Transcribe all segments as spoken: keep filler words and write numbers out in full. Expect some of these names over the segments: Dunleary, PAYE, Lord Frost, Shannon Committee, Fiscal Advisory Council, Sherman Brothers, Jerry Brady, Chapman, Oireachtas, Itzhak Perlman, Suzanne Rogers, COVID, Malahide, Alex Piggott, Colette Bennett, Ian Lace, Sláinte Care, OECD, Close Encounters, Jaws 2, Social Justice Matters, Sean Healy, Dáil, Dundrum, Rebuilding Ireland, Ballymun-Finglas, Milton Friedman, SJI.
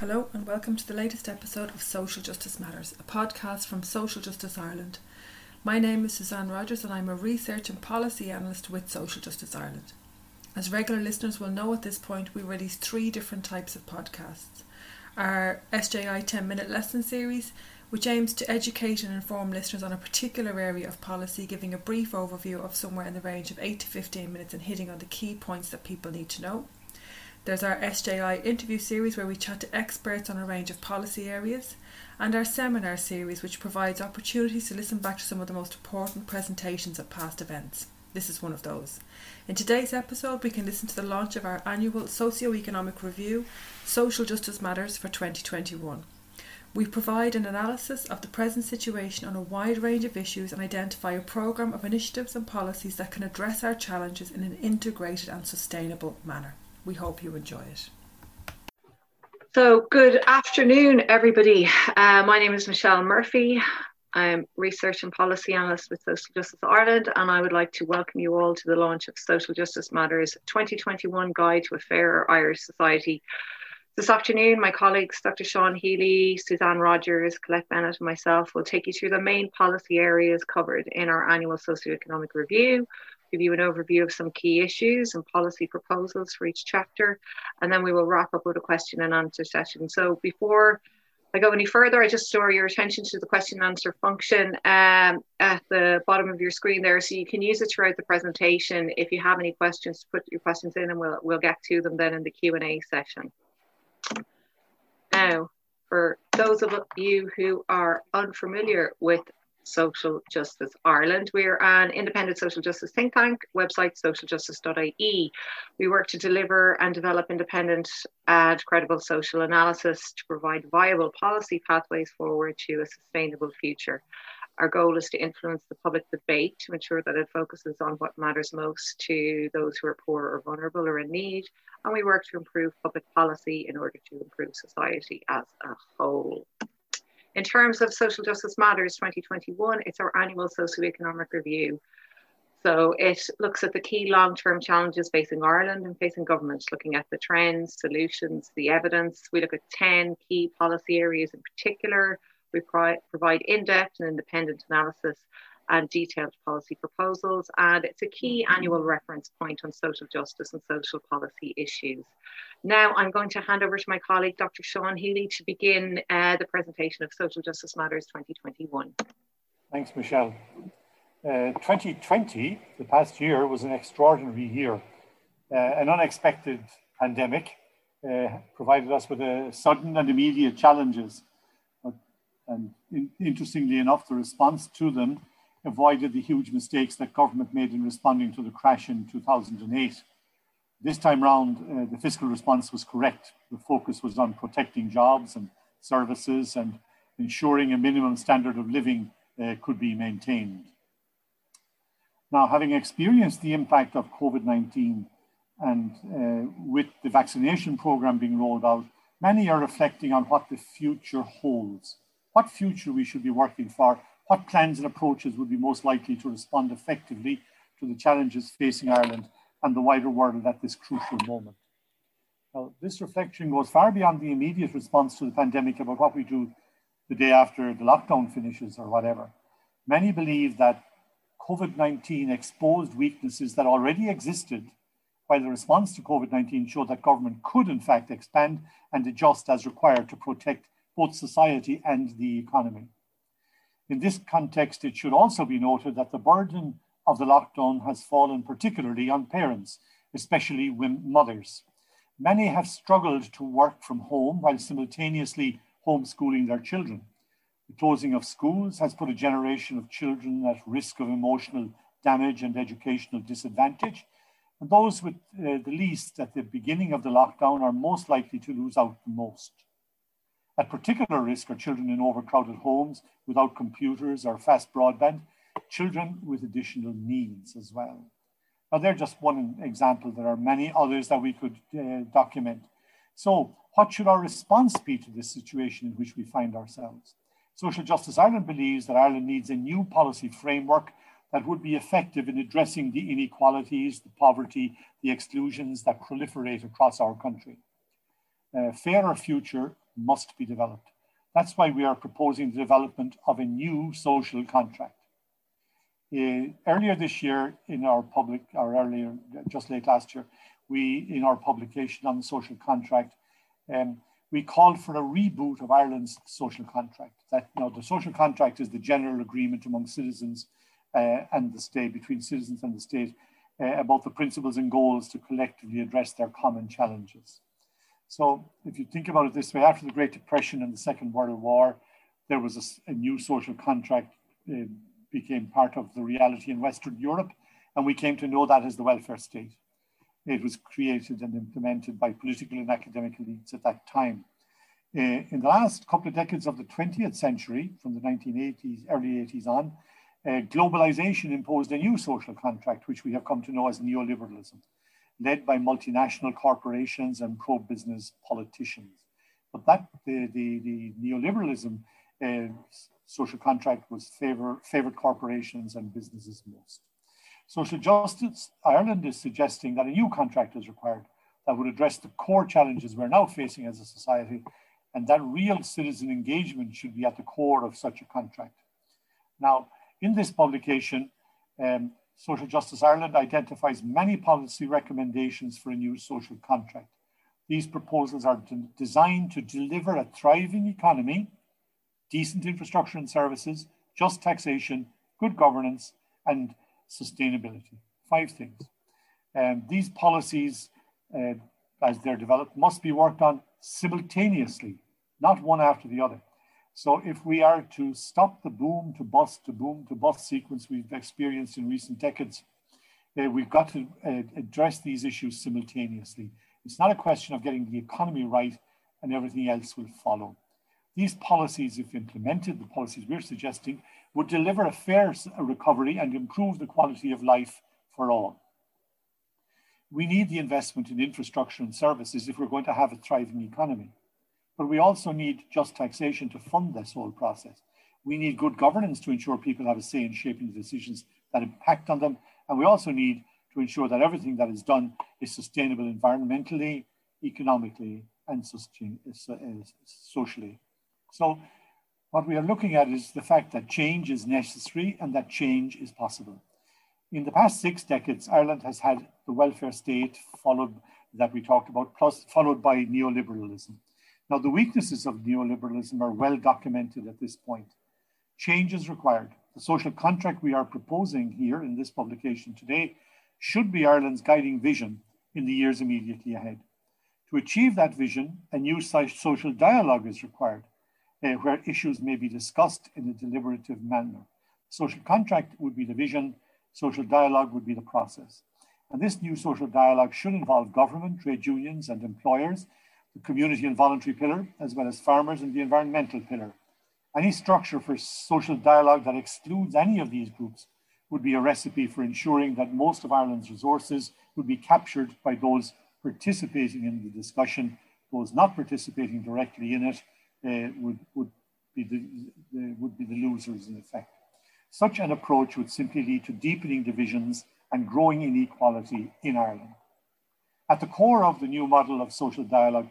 Hello and welcome to the latest episode of Social Justice Matters, a podcast from Social Justice Ireland. My name is Suzanne Rogers and I'm a research and policy analyst with Social Justice Ireland. As regular listeners will know at this point, we release three different types of podcasts. Our S J I ten minute lesson series, which aims to educate and inform listeners on a particular area of policy, giving a brief overview of somewhere in the range of eight to fifteen minutes and hitting on the key points that people need to know. There's our S J I interview series where we chat to experts on a range of policy areas, and our seminar series which provides opportunities to listen back to some of the most important presentations at past events. This is one of those. In today's episode we can listen to the launch of our annual socio-economic review, Social Justice Matters for twenty twenty-one. We provide an analysis of the present situation on a wide range of issues and identify a programme of initiatives and policies that can address our challenges in an integrated and sustainable manner. We hope you enjoy it. So good afternoon, everybody. Uh, my name is Michelle Murphy. I'm research and policy analyst with Social Justice Ireland, and I would like to welcome you all to the launch of Social Justice Matters twenty twenty-one Guide to a Fairer Irish Society. This afternoon, my colleagues, Doctor Sean Healy, Suzanne Rogers, Colette Bennett and myself will take you through the main policy areas covered in our annual socioeconomic review, give you an overview of some key issues and policy proposals for each chapter, and then we will wrap up with a question and answer session. So before I go any further, I just draw your attention to the question and answer function um, at the bottom of your screen there, so you can use it throughout the presentation. If you have any questions, put your questions in and we'll, we'll get to them then in the Q and A session. Now, for those of you who are unfamiliar with Social Justice Ireland, we're an independent social justice think tank, website social justice dot I E. We work to deliver and develop independent and credible social analysis to provide viable policy pathways forward to a sustainable future. Our goal is to influence the public debate to ensure that it focuses on what matters most to those who are poor or vulnerable or in need, and we work to improve public policy in order to improve society as a whole. In terms of Social Justice Matters twenty twenty-one, it's our annual socioeconomic review. So it looks at the key long-term challenges facing Ireland and facing government, looking at the trends, solutions, the evidence. We look at ten key policy areas in particular. We pro- provide in-depth and independent analysis and detailed policy proposals, and it's a key annual reference point on social justice and social policy issues. Now I'm going to hand over to my colleague, Doctor Sean Healy, to begin uh, the presentation of Social Justice Matters twenty twenty-one. Thanks, Michelle. Uh, twenty twenty, the past year, was an extraordinary year. Uh, an unexpected pandemic uh, provided us with a sudden and immediate challenges. But, and in, interestingly enough, the response to them avoided the huge mistakes that government made in responding to the crash in two thousand eight. This time round, uh, the fiscal response was correct. The focus was on protecting jobs and services and ensuring a minimum standard of living uh, could be maintained. Now, having experienced the impact of COVID nineteen and uh, with the vaccination program being rolled out, many are reflecting on what the future holds, what future we should be working for, what plans and approaches would be most likely to respond effectively to the challenges facing Ireland and the wider world at this crucial moment. Now, this reflection goes far beyond the immediate response to the pandemic about what we do the day after the lockdown finishes or whatever. Many believe that COVID nineteen exposed weaknesses that already existed, while the response to COVID nineteen showed that government could in fact expand and adjust as required to protect both society and the economy. In this context, it should also be noted that the burden of the lockdown has fallen particularly on parents, especially women mothers. Many have struggled to work from home while simultaneously homeschooling their children. The closing of schools has put a generation of children at risk of emotional damage and educational disadvantage. And those with uh, the least at the beginning of the lockdown are most likely to lose out the most. At particular risk are children in overcrowded homes without computers or fast broadband, children with additional needs as well. Now, they're just one example. There are many others that we could uh, document. So what should our response be to this situation in which we find ourselves? Social Justice Ireland believes that Ireland needs a new policy framework that would be effective in addressing the inequalities, the poverty, the exclusions that proliferate across our country. A fairer future must be developed. That's why we are proposing the development of a new social contract. Uh, earlier this year in our public, or earlier, just late last year, we, in our publication on the social contract, um, we called for a reboot of Ireland's social contract. That, you know, the social contract is the general agreement among citizens uh, and the state, between citizens and the state, uh, about the principles and goals to collectively address their common challenges. So if you think about it this way, after the Great Depression and the Second World War, there was a, a new social contract uh, became part of the reality in Western Europe, and we came to know that as the welfare state. It was created and implemented by political and academic elites at that time. Uh, in the last couple of decades of the twentieth century, from the nineteen eighties, early eighties on, uh, globalization imposed a new social contract, which we have come to know as neoliberalism, led by multinational corporations and pro-business politicians. But that the, the, the neoliberalism uh, social contract was favor, favored corporations and businesses most. Social Justice Ireland is suggesting that a new contract is required that would address the core challenges we're now facing as a society, and that real citizen engagement should be at the core of such a contract. Now, in this publication, um, Social Justice Ireland identifies many policy recommendations for a new social contract. These proposals are designed to deliver a thriving economy, decent infrastructure and services, just taxation, good governance, and sustainability. Five things. Um, these policies, uh, as they're developed, must be worked on simultaneously, not one after the other. So if we are to stop the boom to bust to boom to bust sequence we've experienced in recent decades, uh, we've got to uh, address these issues simultaneously. It's not a question of getting the economy right and everything else will follow. These policies, if implemented, the policies we're suggesting, would deliver a fair recovery and improve the quality of life for all. We need the investment in infrastructure and services if we're going to have a thriving economy. But we also need just taxation to fund this whole process. We need good governance to ensure people have a say in shaping the decisions that impact on them. And we also need to ensure that everything that is done is sustainable environmentally, economically, and socially. So what we are looking at is the fact that change is necessary and that change is possible. In the past six decades, Ireland has had the welfare state followed that we talked about, plus followed by neoliberalism. Now, the weaknesses of neoliberalism are well documented at this point. Change is required. The social contract we are proposing here in this publication today should be Ireland's guiding vision in the years immediately ahead. To achieve that vision, a new social dialogue is required, Uh, where issues may be discussed in a deliberative manner. Social contract would be the vision, social dialogue would be the process. And this new social dialogue should involve government, trade unions and employers, the community and voluntary pillar, as well as farmers and the environmental pillar. Any structure for social dialogue that excludes any of these groups would be a recipe for ensuring that most of Ireland's resources would be captured by those participating in the discussion, those not participating directly in it, Uh, would, would, be the, the, would be the losers in effect. Such an approach would simply lead to deepening divisions and growing inequality in Ireland. At the core of the new model of social dialogue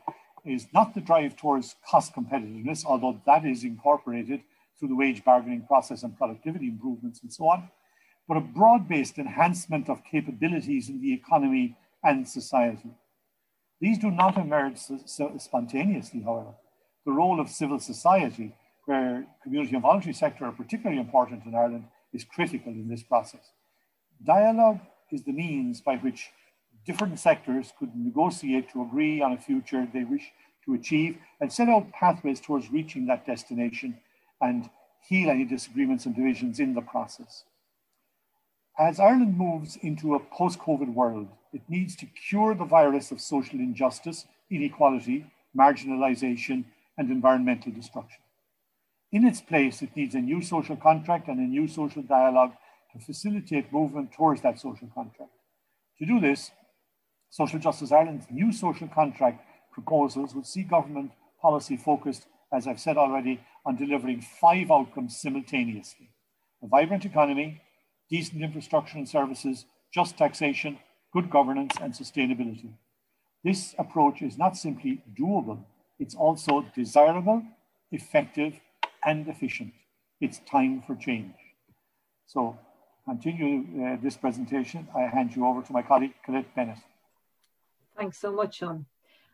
is not the drive towards cost competitiveness, although that is incorporated through the wage bargaining process and productivity improvements and so on, but a broad-based enhancement of capabilities in the economy and society. These do not emerge so, so spontaneously, however. The role of civil society, where community and voluntary sector are particularly important in Ireland, is critical in this process. Dialogue is the means by which different sectors could negotiate to agree on a future they wish to achieve and set out pathways towards reaching that destination and heal any disagreements and divisions in the process. As Ireland moves into a post-COVID world, it needs to cure the virus of social injustice, inequality, marginalization, and environmental destruction. In its place, it needs a new social contract and a new social dialogue to facilitate movement towards that social contract. To do this, Social Justice Ireland's new social contract proposals would see government policy focused, as I've said already, on delivering five outcomes simultaneously: a vibrant economy, decent infrastructure and services, just taxation, good governance, and sustainability. This approach is not simply doable, It's also desirable, effective, and efficient. It's time for change. So, continue uh, this presentation. I hand you over to my colleague, Colette Bennett. Thanks so much, Sean.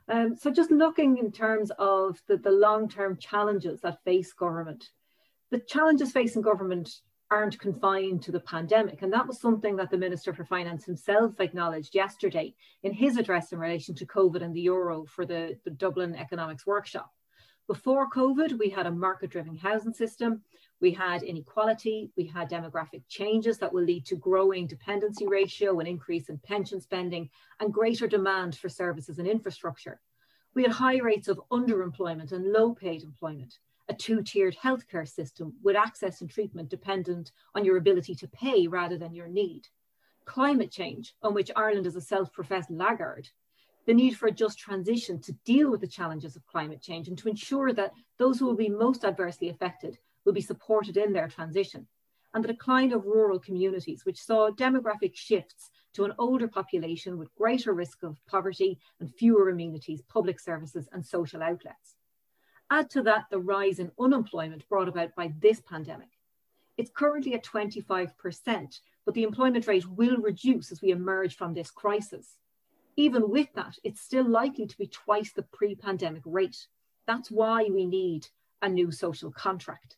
Um, so just looking in terms of the, the long-term challenges that face government, the challenges facing government aren't confined to the pandemic. And that was something that the Minister for Finance himself acknowledged yesterday in his address in relation to COVID and the euro for the, the Dublin Economics Workshop. Before COVID, we had a market-driven housing system, we had inequality, we had demographic changes that will lead to growing dependency ratio, an increase in pension spending, and greater demand for services and infrastructure. We had high rates of underemployment and low-paid employment, a two-tiered healthcare system with access and treatment dependent on your ability to pay rather than your need. Climate change, on which Ireland is a self-professed laggard. The need for a just transition to deal with the challenges of climate change and to ensure that those who will be most adversely affected will be supported in their transition. And the decline of rural communities, which saw demographic shifts to an older population with greater risk of poverty and fewer amenities, public services and social outlets. Add to that the rise in unemployment brought about by this pandemic. It's currently at twenty-five percent, but the employment rate will reduce as we emerge from this crisis. Even with that, it's still likely to be twice the pre-pandemic rate. That's why we need a new social contract.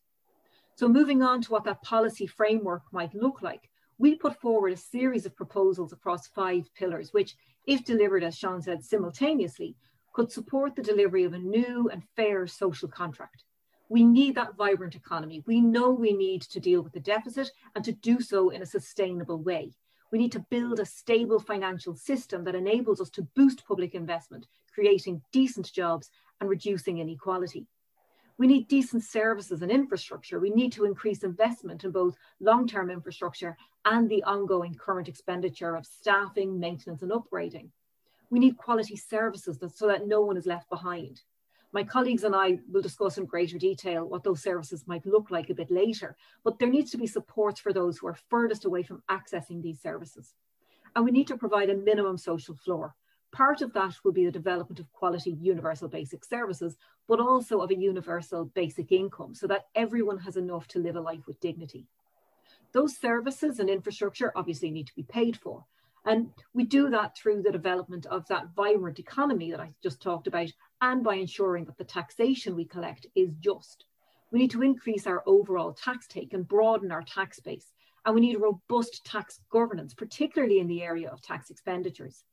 So moving on to what that policy framework might look like, we put forward a series of proposals across five pillars, which, if delivered, as Sean said, simultaneously, could support the delivery of a new and fair social contract. We need that vibrant economy. We know we need to deal with the deficit and to do so in a sustainable way. We need to build a stable financial system that enables us to boost public investment, creating decent jobs and reducing inequality. We need decent services and infrastructure. We need to increase investment in both long-term infrastructure and the ongoing current expenditure of staffing, maintenance and upgrading. We need quality services so that no one is left behind. My colleagues and I will discuss in greater detail what those services might look like a bit later, but there needs to be supports for those who are furthest away from accessing these services. And we need to provide a minimum social floor. Part of that will be the development of quality universal basic services, but also of a universal basic income so that everyone has enough to live a life with dignity. Those services and infrastructure obviously need to be paid for. And we do that through the development of that vibrant economy that I just talked about, and by ensuring that the taxation we collect is just. We need to increase our overall tax take and broaden our tax base. And we need robust tax governance, particularly in the area of tax expenditures.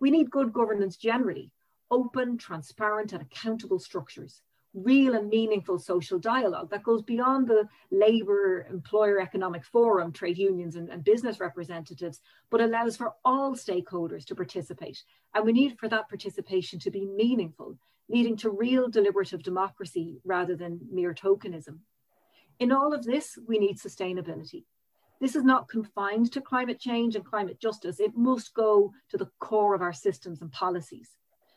We need good governance generally, open, transparent and accountable structures, real and meaningful social dialogue that goes beyond the labour, employer, economic forum, trade unions and, and business representatives, but allows for all stakeholders to participate. And we need for that participation to be meaningful, leading to real deliberative democracy rather than mere tokenism. In all of this, we need sustainability. This is not confined to climate change and climate justice. It must go to the core of our systems and policies.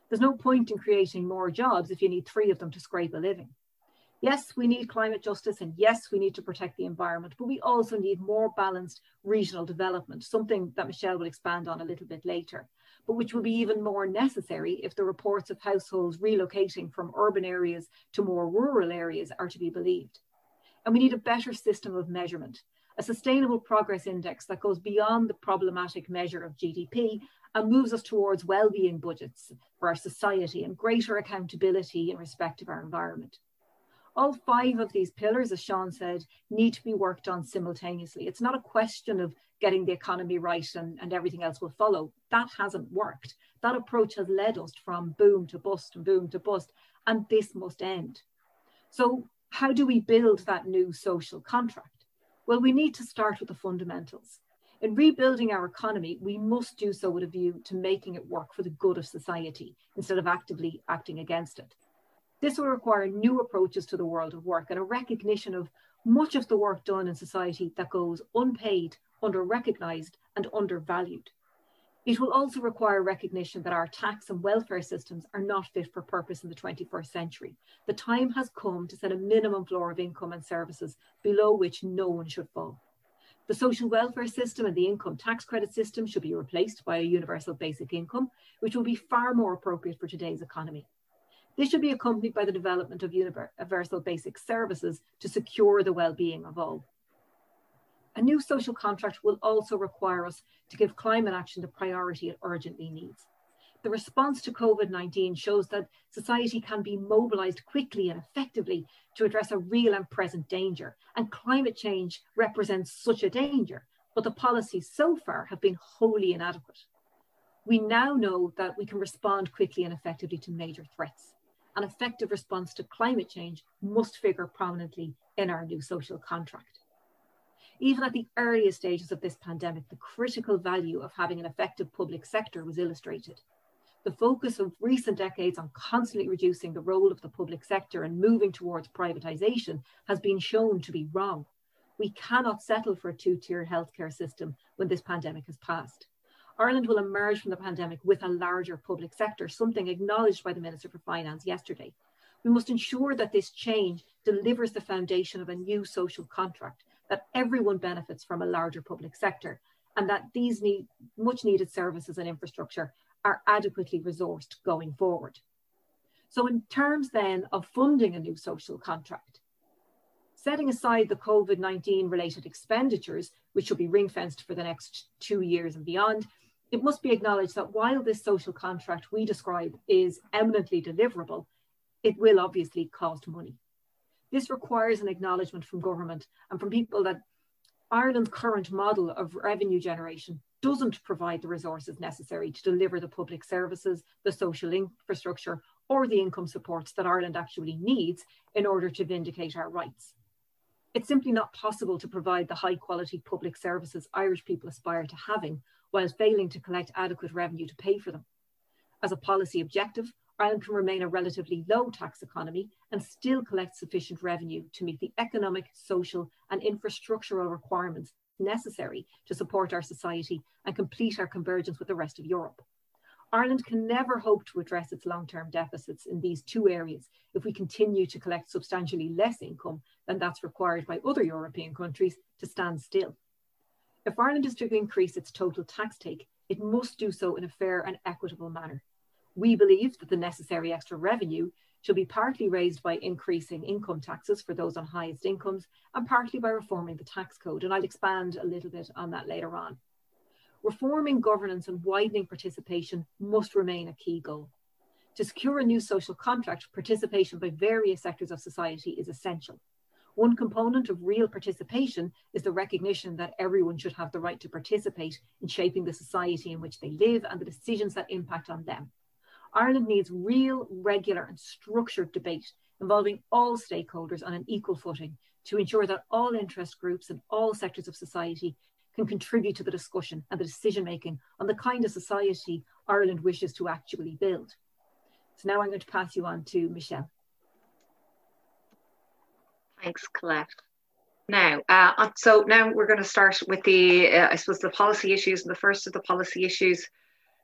There's no point in creating more jobs if you need three of them to scrape a living. Yes, we need climate justice and yes, we need to protect the environment, but we also need more balanced regional development, something that Michelle will expand on a little bit later, but which will be even more necessary if the reports of households relocating from urban areas to more rural areas are to be believed. And we need a better system of measurement, a sustainable progress index that goes beyond the problematic measure of G D P and moves us towards well-being budgets for our society and greater accountability in respect of our environment. All five of these pillars, as Sean said, need to be worked on simultaneously. It's not a question of getting the economy right and, and everything else will follow. That hasn't worked. That approach has led us from boom to bust and boom to bust, and this must end. So how do we build that new social contract? Well, we need to start with the fundamentals. In rebuilding our economy, we must do so with a view to making it work for the good of society instead of actively acting against it. This will require new approaches to the world of work and a recognition of much of the work done in society that goes unpaid, under-recognised and undervalued. It will also require recognition that our tax and welfare systems are not fit for purpose in the twenty-first century. The time has come to set a minimum floor of income and services below which no one should fall. The social welfare system and the income tax credit system should be replaced by a universal basic income, which will be far more appropriate for today's economy. This should be accompanied by the development of universal basic services to secure the well-being of all. A new social contract will also require us to give climate action the priority it urgently needs. The response to COVID nineteen shows that society can be mobilised quickly and effectively to address a real and present danger, and climate change represents such a danger, but the policies so far have been wholly inadequate. We now know that we can respond quickly and effectively to major threats. An effective response to climate change must figure prominently in our new social contract. Even at the earliest stages of this pandemic, the critical value of having an effective public sector was illustrated. The focus of recent decades on constantly reducing the role of the public sector and moving towards privatisation has been shown to be wrong. We cannot settle for a two-tiered healthcare system when this pandemic has passed. Ireland will emerge from the pandemic with a larger public sector, something acknowledged by the Minister for Finance yesterday. We must ensure that this change delivers the foundation of a new social contract, that everyone benefits from a larger public sector, and that these need, much needed services and infrastructure are adequately resourced going forward. So in terms then of funding a new social contract, setting aside the COVID nineteen related expenditures, which will be ring-fenced for the next two years and beyond, it must be acknowledged that while this social contract we describe is eminently deliverable, it will obviously cost money. This requires an acknowledgement from government and from people that Ireland's current model of revenue generation doesn't provide the resources necessary to deliver the public services, the social infrastructure, or the income supports that Ireland actually needs in order to vindicate our rights. It's simply not possible to provide the high quality public services Irish people aspire to having while failing to collect adequate revenue to pay for them. As a policy objective, Ireland can remain a relatively low tax economy and still collect sufficient revenue to meet the economic, social and infrastructural requirements necessary to support our society and complete our convergence with the rest of Europe. Ireland can never hope to address its long-term deficits in these two areas if we continue to collect substantially less income than that's required by other European countries to stand still. If Ireland is to increase its total tax take, it must do so in a fair and equitable manner. We believe that the necessary extra revenue should be partly raised by increasing income taxes for those on highest incomes and partly by reforming the tax code. And I'll expand a little bit on that later on. Reforming governance and widening participation must remain a key goal. To secure a new social contract, participation by various sectors of society is essential. One component of real participation is the recognition that everyone should have the right to participate in shaping the society in which they live and the decisions that impact on them. Ireland needs real, regular and structured debate involving all stakeholders on an equal footing to ensure that all interest groups and all sectors of society can contribute to the discussion and the decision making on the kind of society Ireland wishes to actually build. So now I'm going to pass you on to Michelle. Thanks, Colette. Now, uh, so now we're going to start with the, uh, I suppose, the policy issues, and the first of the policy issues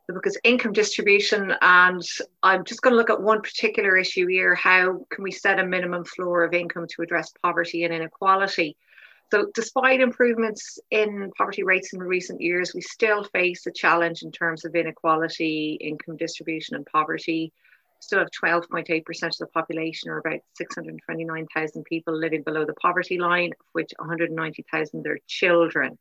the book is income distribution, and I'm just going to look at one particular issue here. How can we set a minimum floor of income to address poverty and inequality? So despite improvements in poverty rates in recent years, we still face a challenge in terms of inequality, income distribution and poverty. We still have twelve point eight percent of the population, or about six hundred twenty-nine thousand people, living below the poverty line, of which one hundred ninety thousand are children.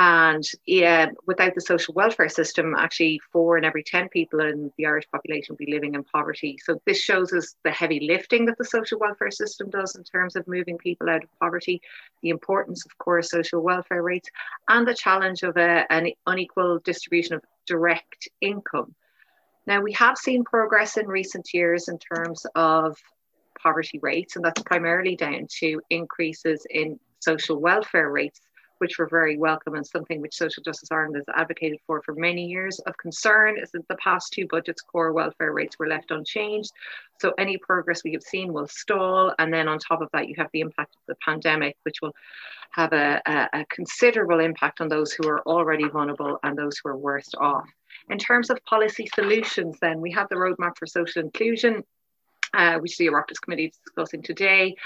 And yeah, without the social welfare system, actually four in every ten people in the Irish population will be living in poverty. So this shows us the heavy lifting that the social welfare system does in terms of moving people out of poverty, the importance of core social welfare rates, and the challenge of a, an unequal distribution of direct income. Now, we have seen progress in recent years in terms of poverty rates, and that's primarily down to increases in social welfare rates, which were very welcome and something which Social Justice Ireland has advocated for for many years. Of concern is that the past two budgets, core welfare rates were left unchanged. So any progress we have seen will stall. And then on top of that, you have the impact of the pandemic, which will have a, a, a considerable impact on those who are already vulnerable and those who are worst off. In terms of policy solutions, then we have the roadmap for social inclusion, uh, which the Oireachtas Committee is discussing today.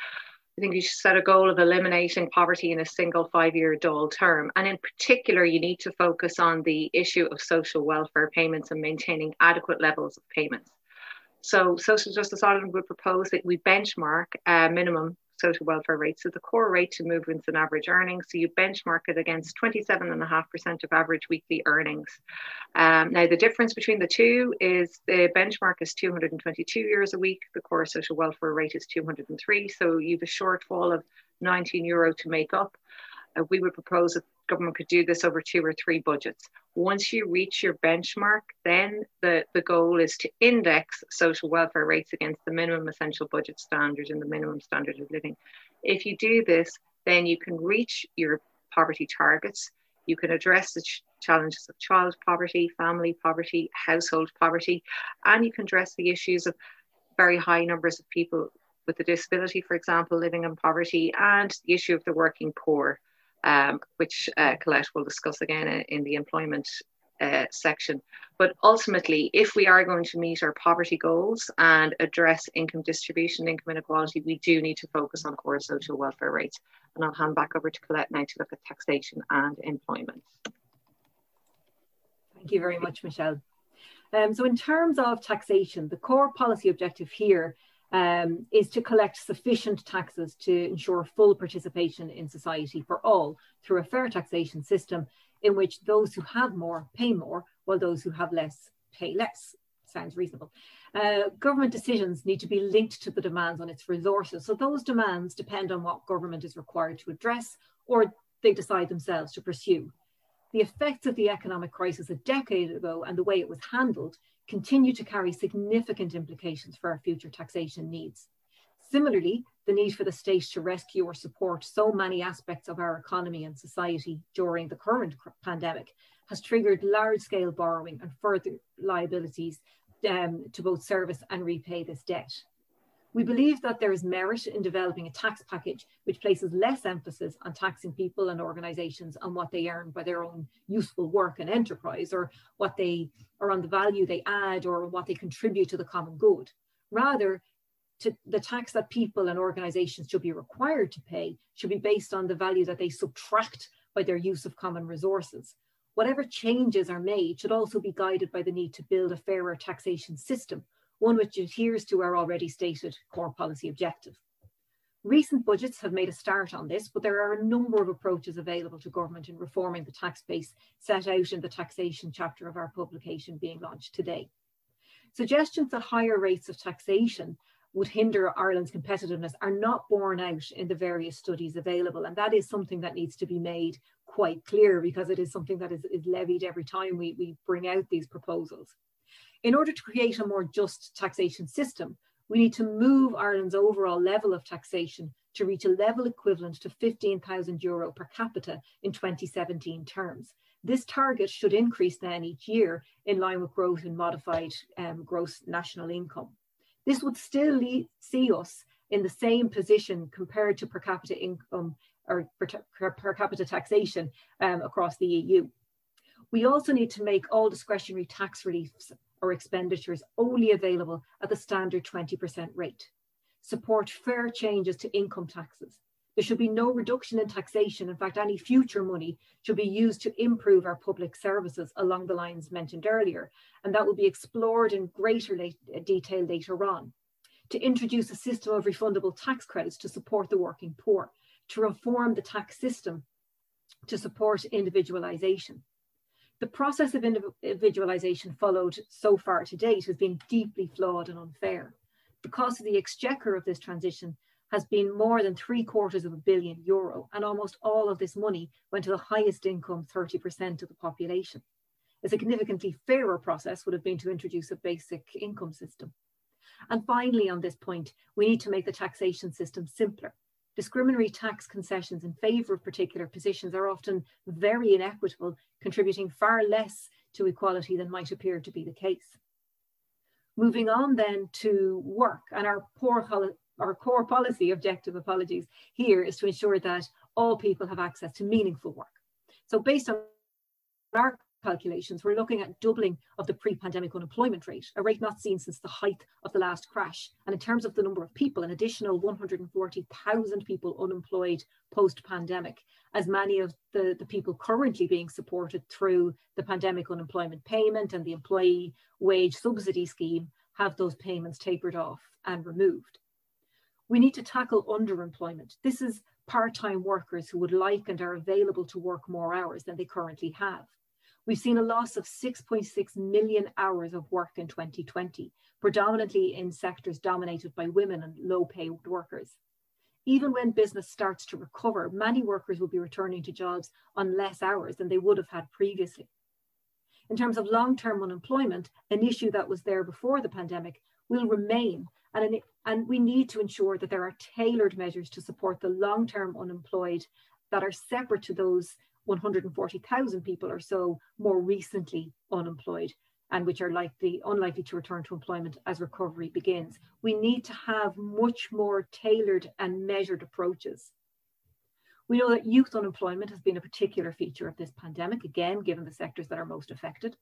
I think you should set a goal of eliminating poverty in a single five-year Dáil term. And in particular, you need to focus on the issue of social welfare payments and maintaining adequate levels of payments. So Social Justice Ireland would propose that we benchmark a minimum social welfare rate. So the core rate to movements in average earnings. So you benchmark it against twenty-seven point five percent of average weekly earnings. Um, now the difference between the two is the benchmark is two hundred twenty-two euros a week. The core social welfare rate is two hundred three. So you've a shortfall of nineteen euro to make up. Uh, we would propose that government could do this over two or three budgets. Once you reach your benchmark, then the, the goal is to index social welfare rates against the minimum essential budget standard and the minimum standard of living. If you do this, then you can reach your poverty targets. You can address the ch- challenges of child poverty, family poverty, household poverty, and you can address the issues of very high numbers of people with a disability, for example, living in poverty, and the issue of the working poor. Um, which uh, Colette will discuss again in, in the employment uh, section. But ultimately, if we are going to meet our poverty goals and address income distribution, income inequality, we do need to focus on core social welfare rates. And I'll hand back over to Colette now to look at taxation and employment. Thank you very much, Michelle. Um, so in terms of taxation, the core policy objective here Um, is to collect sufficient taxes to ensure full participation in society for all through a fair taxation system in which those who have more pay more, while those who have less pay less. Sounds reasonable. Uh, government decisions need to be linked to the demands on its resources. So those demands depend on what government is required to address or they decide themselves to pursue. The effects of the economic crisis a decade ago and the way it was handled continue to carry significant implications for our future taxation needs. Similarly, the need for the state to rescue or support so many aspects of our economy and society during the current pandemic has triggered large-scale borrowing and further liabilities um, to both service and repay this debt. We believe that there is merit in developing a tax package which places less emphasis on taxing people and organisations on what they earn by their own useful work and enterprise, or what they or on the value they add or what they contribute to the common good. Rather, to the tax that people and organisations should be required to pay should be based on the value that they subtract by their use of common resources. Whatever changes are made should also be guided by the need to build a fairer taxation system, one which adheres to our already stated core policy objective. Recent budgets have made a start on this, but there are a number of approaches available to government in reforming the tax base set out in the taxation chapter of our publication being launched today. Suggestions that higher rates of taxation would hinder Ireland's competitiveness are not borne out in the various studies available, and that is something that needs to be made quite clear, because it is something that is, is levied every time we, we bring out these proposals. In order to create a more just taxation system, we need to move Ireland's overall level of taxation to reach a level equivalent to fifteen thousand euro per capita in twenty seventeen terms. This target should increase then each year in line with growth in modified um, gross national income. This would still lead, see us in the same position compared to per capita income or per, per capita taxation um, across the E U. We also need to make all discretionary tax reliefs or expenditures only available at the standard twenty percent rate. Support fair changes to income taxes. There should be no reduction in taxation. In fact, any future money should be used to improve our public services along the lines mentioned earlier, and that will be explored in greater late, uh, detail later on. To introduce a system of refundable tax credits to support the working poor, to reform the tax system to support individualisation. The process of individualisation followed so far to date has been deeply flawed and unfair. The cost of the exchequer of this transition has been more than three quarters of a billion euro, and almost all of this money went to the highest income thirty percent of the population. A significantly fairer process would have been to introduce a basic income system. And finally, on this point, we need to make the taxation system simpler. Discriminatory tax concessions in favour of particular positions are often very inequitable, contributing far less to equality than might appear to be the case. Moving on then to work, and our, poor, our core policy objective, apologies, here is to ensure that all people have access to meaningful work. So based on our calculations, we're looking at doubling of the pre-pandemic unemployment rate, a rate not seen since the height of the last crash. And in terms of the number of people, an additional one hundred forty thousand people unemployed post-pandemic, as many of the, the people currently being supported through the pandemic unemployment payment and the employee wage subsidy scheme have those payments tapered off and removed. We need to tackle underemployment. This is part-time workers who would like and are available to work more hours than they currently have. We've seen a loss of six point six million hours of work in twenty twenty, predominantly in sectors dominated by women and low-paid workers. Even when business starts to recover, many workers will be returning to jobs on less hours than they would have had previously. In terms of long-term unemployment, an issue that was there before the pandemic will remain, and, and we need to ensure that there are tailored measures to support the long-term unemployed that are separate to those one hundred forty thousand people or so more recently unemployed and which are likely, unlikely to return to employment as recovery begins. We need to have much more tailored and measured approaches. We know that youth unemployment has been a particular feature of this pandemic, again, given the sectors that are most affected.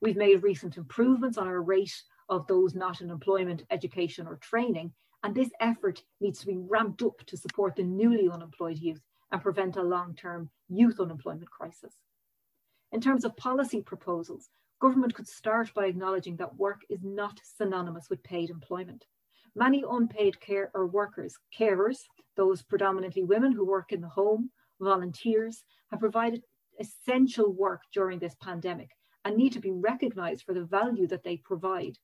We've made recent improvements on our rate of those not in employment, education or training, and this effort needs to be ramped up to support the newly unemployed youth and prevent a long-term youth unemployment crisis. In terms of policy proposals, government could start by acknowledging that work is not synonymous with paid employment. Many unpaid care or workers, carers, those predominantly women who work in the home, volunteers, have provided essential work during this pandemic and need to be recognised for the value that they provide.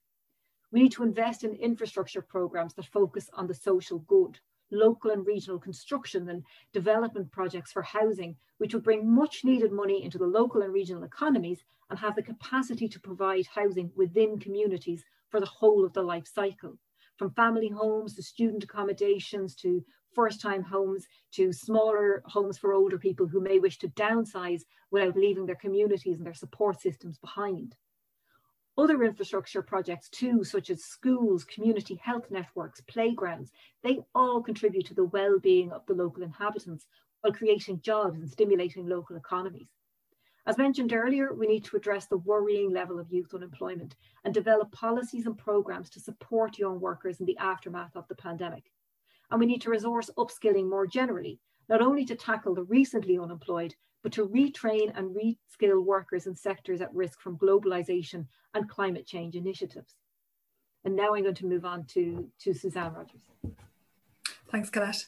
We need to invest in infrastructure programmes that focus on the social good, local and regional construction and development projects for housing, which will bring much needed money into the local and regional economies and have the capacity to provide housing within communities for the whole of the life cycle, from family homes to student accommodations to first-time homes to smaller homes for older people who may wish to downsize without leaving their communities and their support systems behind. Other infrastructure projects too, such as schools, community health networks, playgrounds, they all contribute to the well-being of the local inhabitants while creating jobs and stimulating local economies. As mentioned earlier, we need to address the worrying level of youth unemployment and develop policies and programmes to support young workers in the aftermath of the pandemic. And we need to resource upskilling more generally, not only to tackle the recently unemployed, but to retrain and reskill workers in sectors at risk from globalisation and climate change initiatives. And now I'm going to move on to, to Suzanne Rogers. Thanks, Colette.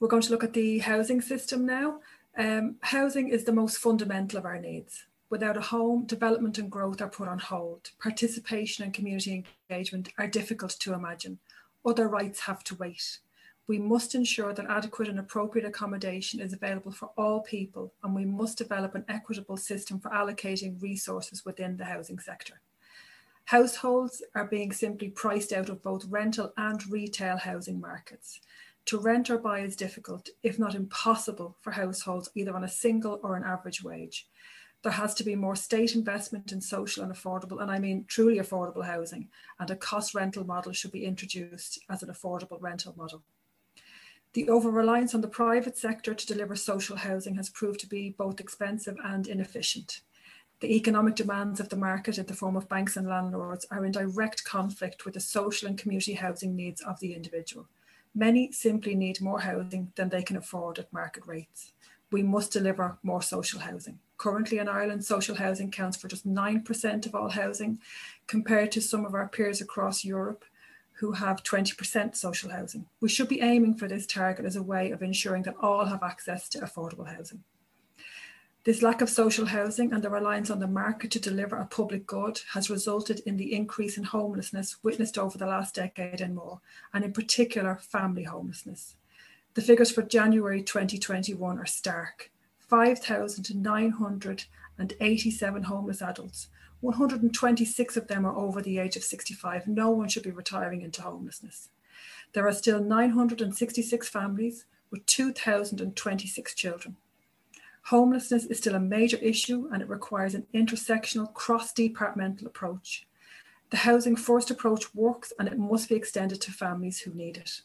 We're going to look at the housing system now. Um, housing is the most fundamental of our needs. Without a home, development and growth are put on hold. Participation and community engagement are difficult to imagine. Other rights have to wait. We must ensure that adequate and appropriate accommodation is available for all people, and we must develop an equitable system for allocating resources within the housing sector. Households are being simply priced out of both rental and retail housing markets. To rent or buy is difficult, if not impossible, for households either on a single or an average wage. There has to be more state investment in social and affordable, and I mean truly affordable housing, and a cost rental model should be introduced as an affordable rental model. The over-reliance on the private sector to deliver social housing has proved to be both expensive and inefficient. The economic demands of the market in the form of banks and landlords are in direct conflict with the social and community housing needs of the individual. Many simply need more housing than they can afford at market rates. We must deliver more social housing. Currently in Ireland, social housing counts for just nine percent of all housing, compared to some of our peers across Europe, who have twenty percent social housing. We should be aiming for this target as a way of ensuring that all have access to affordable housing. This lack of social housing and the reliance on the market to deliver a public good has resulted in the increase in homelessness witnessed over the last decade and more, and in particular, family homelessness. The figures for January twenty twenty-one are stark. five thousand nine hundred eighty-seven homeless adults, one hundred twenty-six of them are over the age of sixty-five. No one should be retiring into homelessness. There are still nine hundred sixty-six families with two thousand twenty-six children. Homelessness is still a major issue, and it requires an intersectional, cross-departmental approach. The housing first approach works, and it must be extended to families who need it.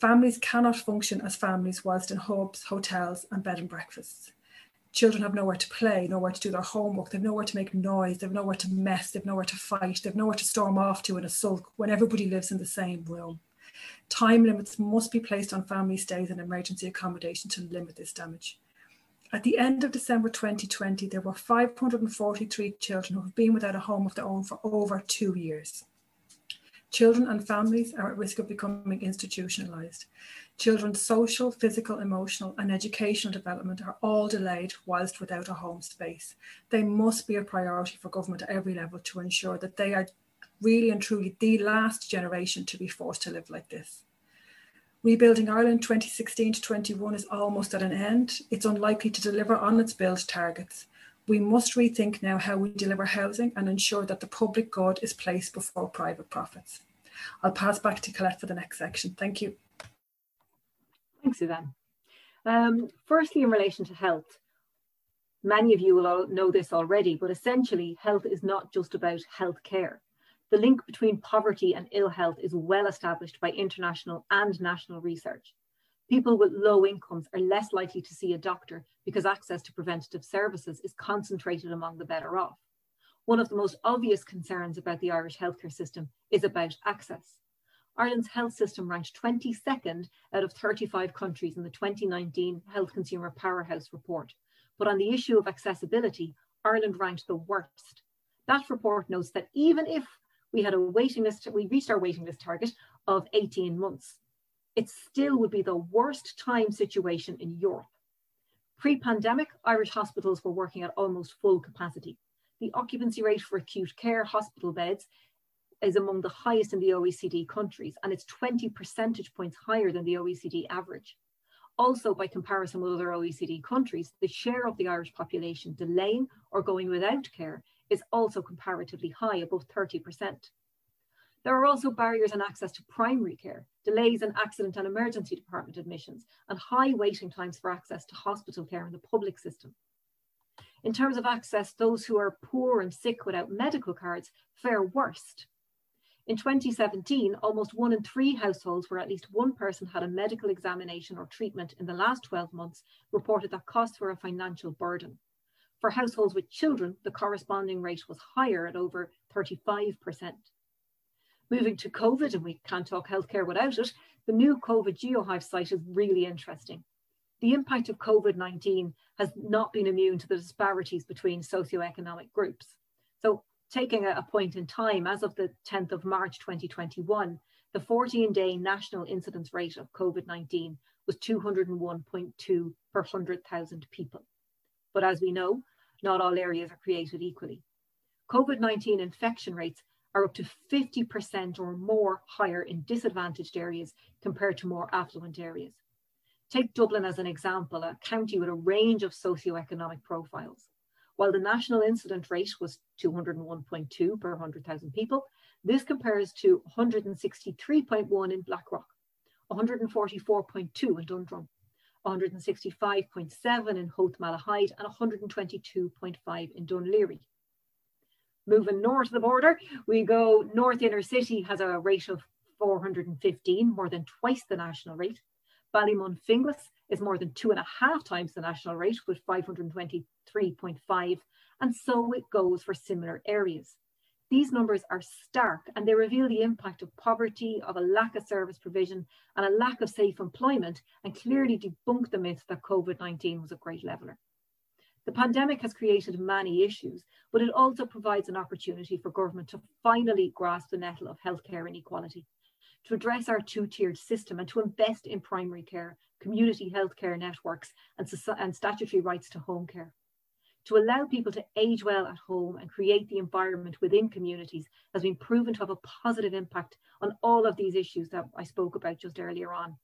Families cannot function as families whilst in hubs, hotels and bed and breakfasts. Children have nowhere to play, nowhere to do their homework, they've nowhere to make noise, they've nowhere to mess, they've nowhere to fight, they've nowhere to storm off to in a sulk when everybody lives in the same room. Time limits must be placed on family stays and emergency accommodation to limit this damage. At the end of December twenty twenty, there were five hundred forty-three children who have been without a home of their own for over two years. Children and families are at risk of becoming institutionalised. Children's social, physical, emotional and educational development are all delayed whilst without a home space. They must be a priority for government at every level to ensure that they are really and truly the last generation to be forced to live like this. Rebuilding Ireland twenty sixteen to twenty-one is almost at an end. It's unlikely to deliver on its build targets. We must rethink now how we deliver housing and ensure that the public good is placed before private profits. I'll pass back to Colette for the next section. Thank you. Thanks, Suzanne. Um, firstly, in relation to health, many of you will all know this already, but essentially health is not just about health care. The link between poverty and ill health is well established by international and national research. People with low incomes are less likely to see a doctor because access to preventative services is concentrated among the better off. One of the most obvious concerns about the Irish healthcare system is about access. Ireland's health system ranked twenty-second out of thirty-five countries in the twenty nineteen Health Consumer Powerhouse report. But on the issue of accessibility, Ireland ranked the worst. That report notes that even if we had a waiting list, we reached our waiting list target of eighteen months, it still would be the worst time situation in Europe. Pre-pandemic, Irish hospitals were working at almost full capacity. The occupancy rate for acute care hospital beds is among the highest in the O E C D countries, and it's twenty percentage points higher than the O E C D average. Also, by comparison with other O E C D countries, the share of the Irish population delaying or going without care is also comparatively high, above thirty percent. There are also barriers in access to primary care, delays in accident and emergency department admissions, and high waiting times for access to hospital care in the public system. In terms of access, those who are poor and sick without medical cards fare worst. In twenty seventeen, almost one in three households where at least one person had a medical examination or treatment in the last twelve months reported that costs were a financial burden. For households with children, the corresponding rate was higher at over thirty-five percent. Moving to COVID, and we can't talk healthcare without it, the new COVID GeoHive site is really interesting. The impact of COVID nineteen has not been immune to the disparities between socioeconomic groups. So, taking a point in time, as of the tenth of March twenty twenty-one, the fourteen day national incidence rate of COVID nineteen was two hundred and one point two per one hundred thousand people. But as we know, not all areas are created equally. COVID nineteen infection rates are up to fifty percent or more higher in disadvantaged areas compared to more affluent areas. Take Dublin as an example, a county with a range of socioeconomic profiles. While the national incident rate was two hundred and one point two per one hundred thousand people, this compares to one hundred and sixty-three point one in Blackrock, one hundred and forty-four point two in Dundrum, one hundred and sixty-five point seven in Hoath Malahide, and one hundred and twenty-two point five in Dunleary. Moving north of the border, we go north inner city has a rate of four hundred and fifteen, more than twice the national rate. Ballymun-Finglas is more than two and a half times the national rate with five hundred and twenty-three point five, and so it goes for similar areas. These numbers are stark and they reveal the impact of poverty, of a lack of service provision and a lack of safe employment, and clearly debunk the myth that COVID nineteen was a great leveller. The pandemic has created many issues, but it also provides an opportunity for government to finally grasp the nettle of healthcare inequality, to address our two-tiered system and to invest in primary care, community healthcare networks and, and statutory rights to home care, to allow people to age well at home and create the environment within communities has been proven to have a positive impact on all of these issues that I spoke about just earlier on.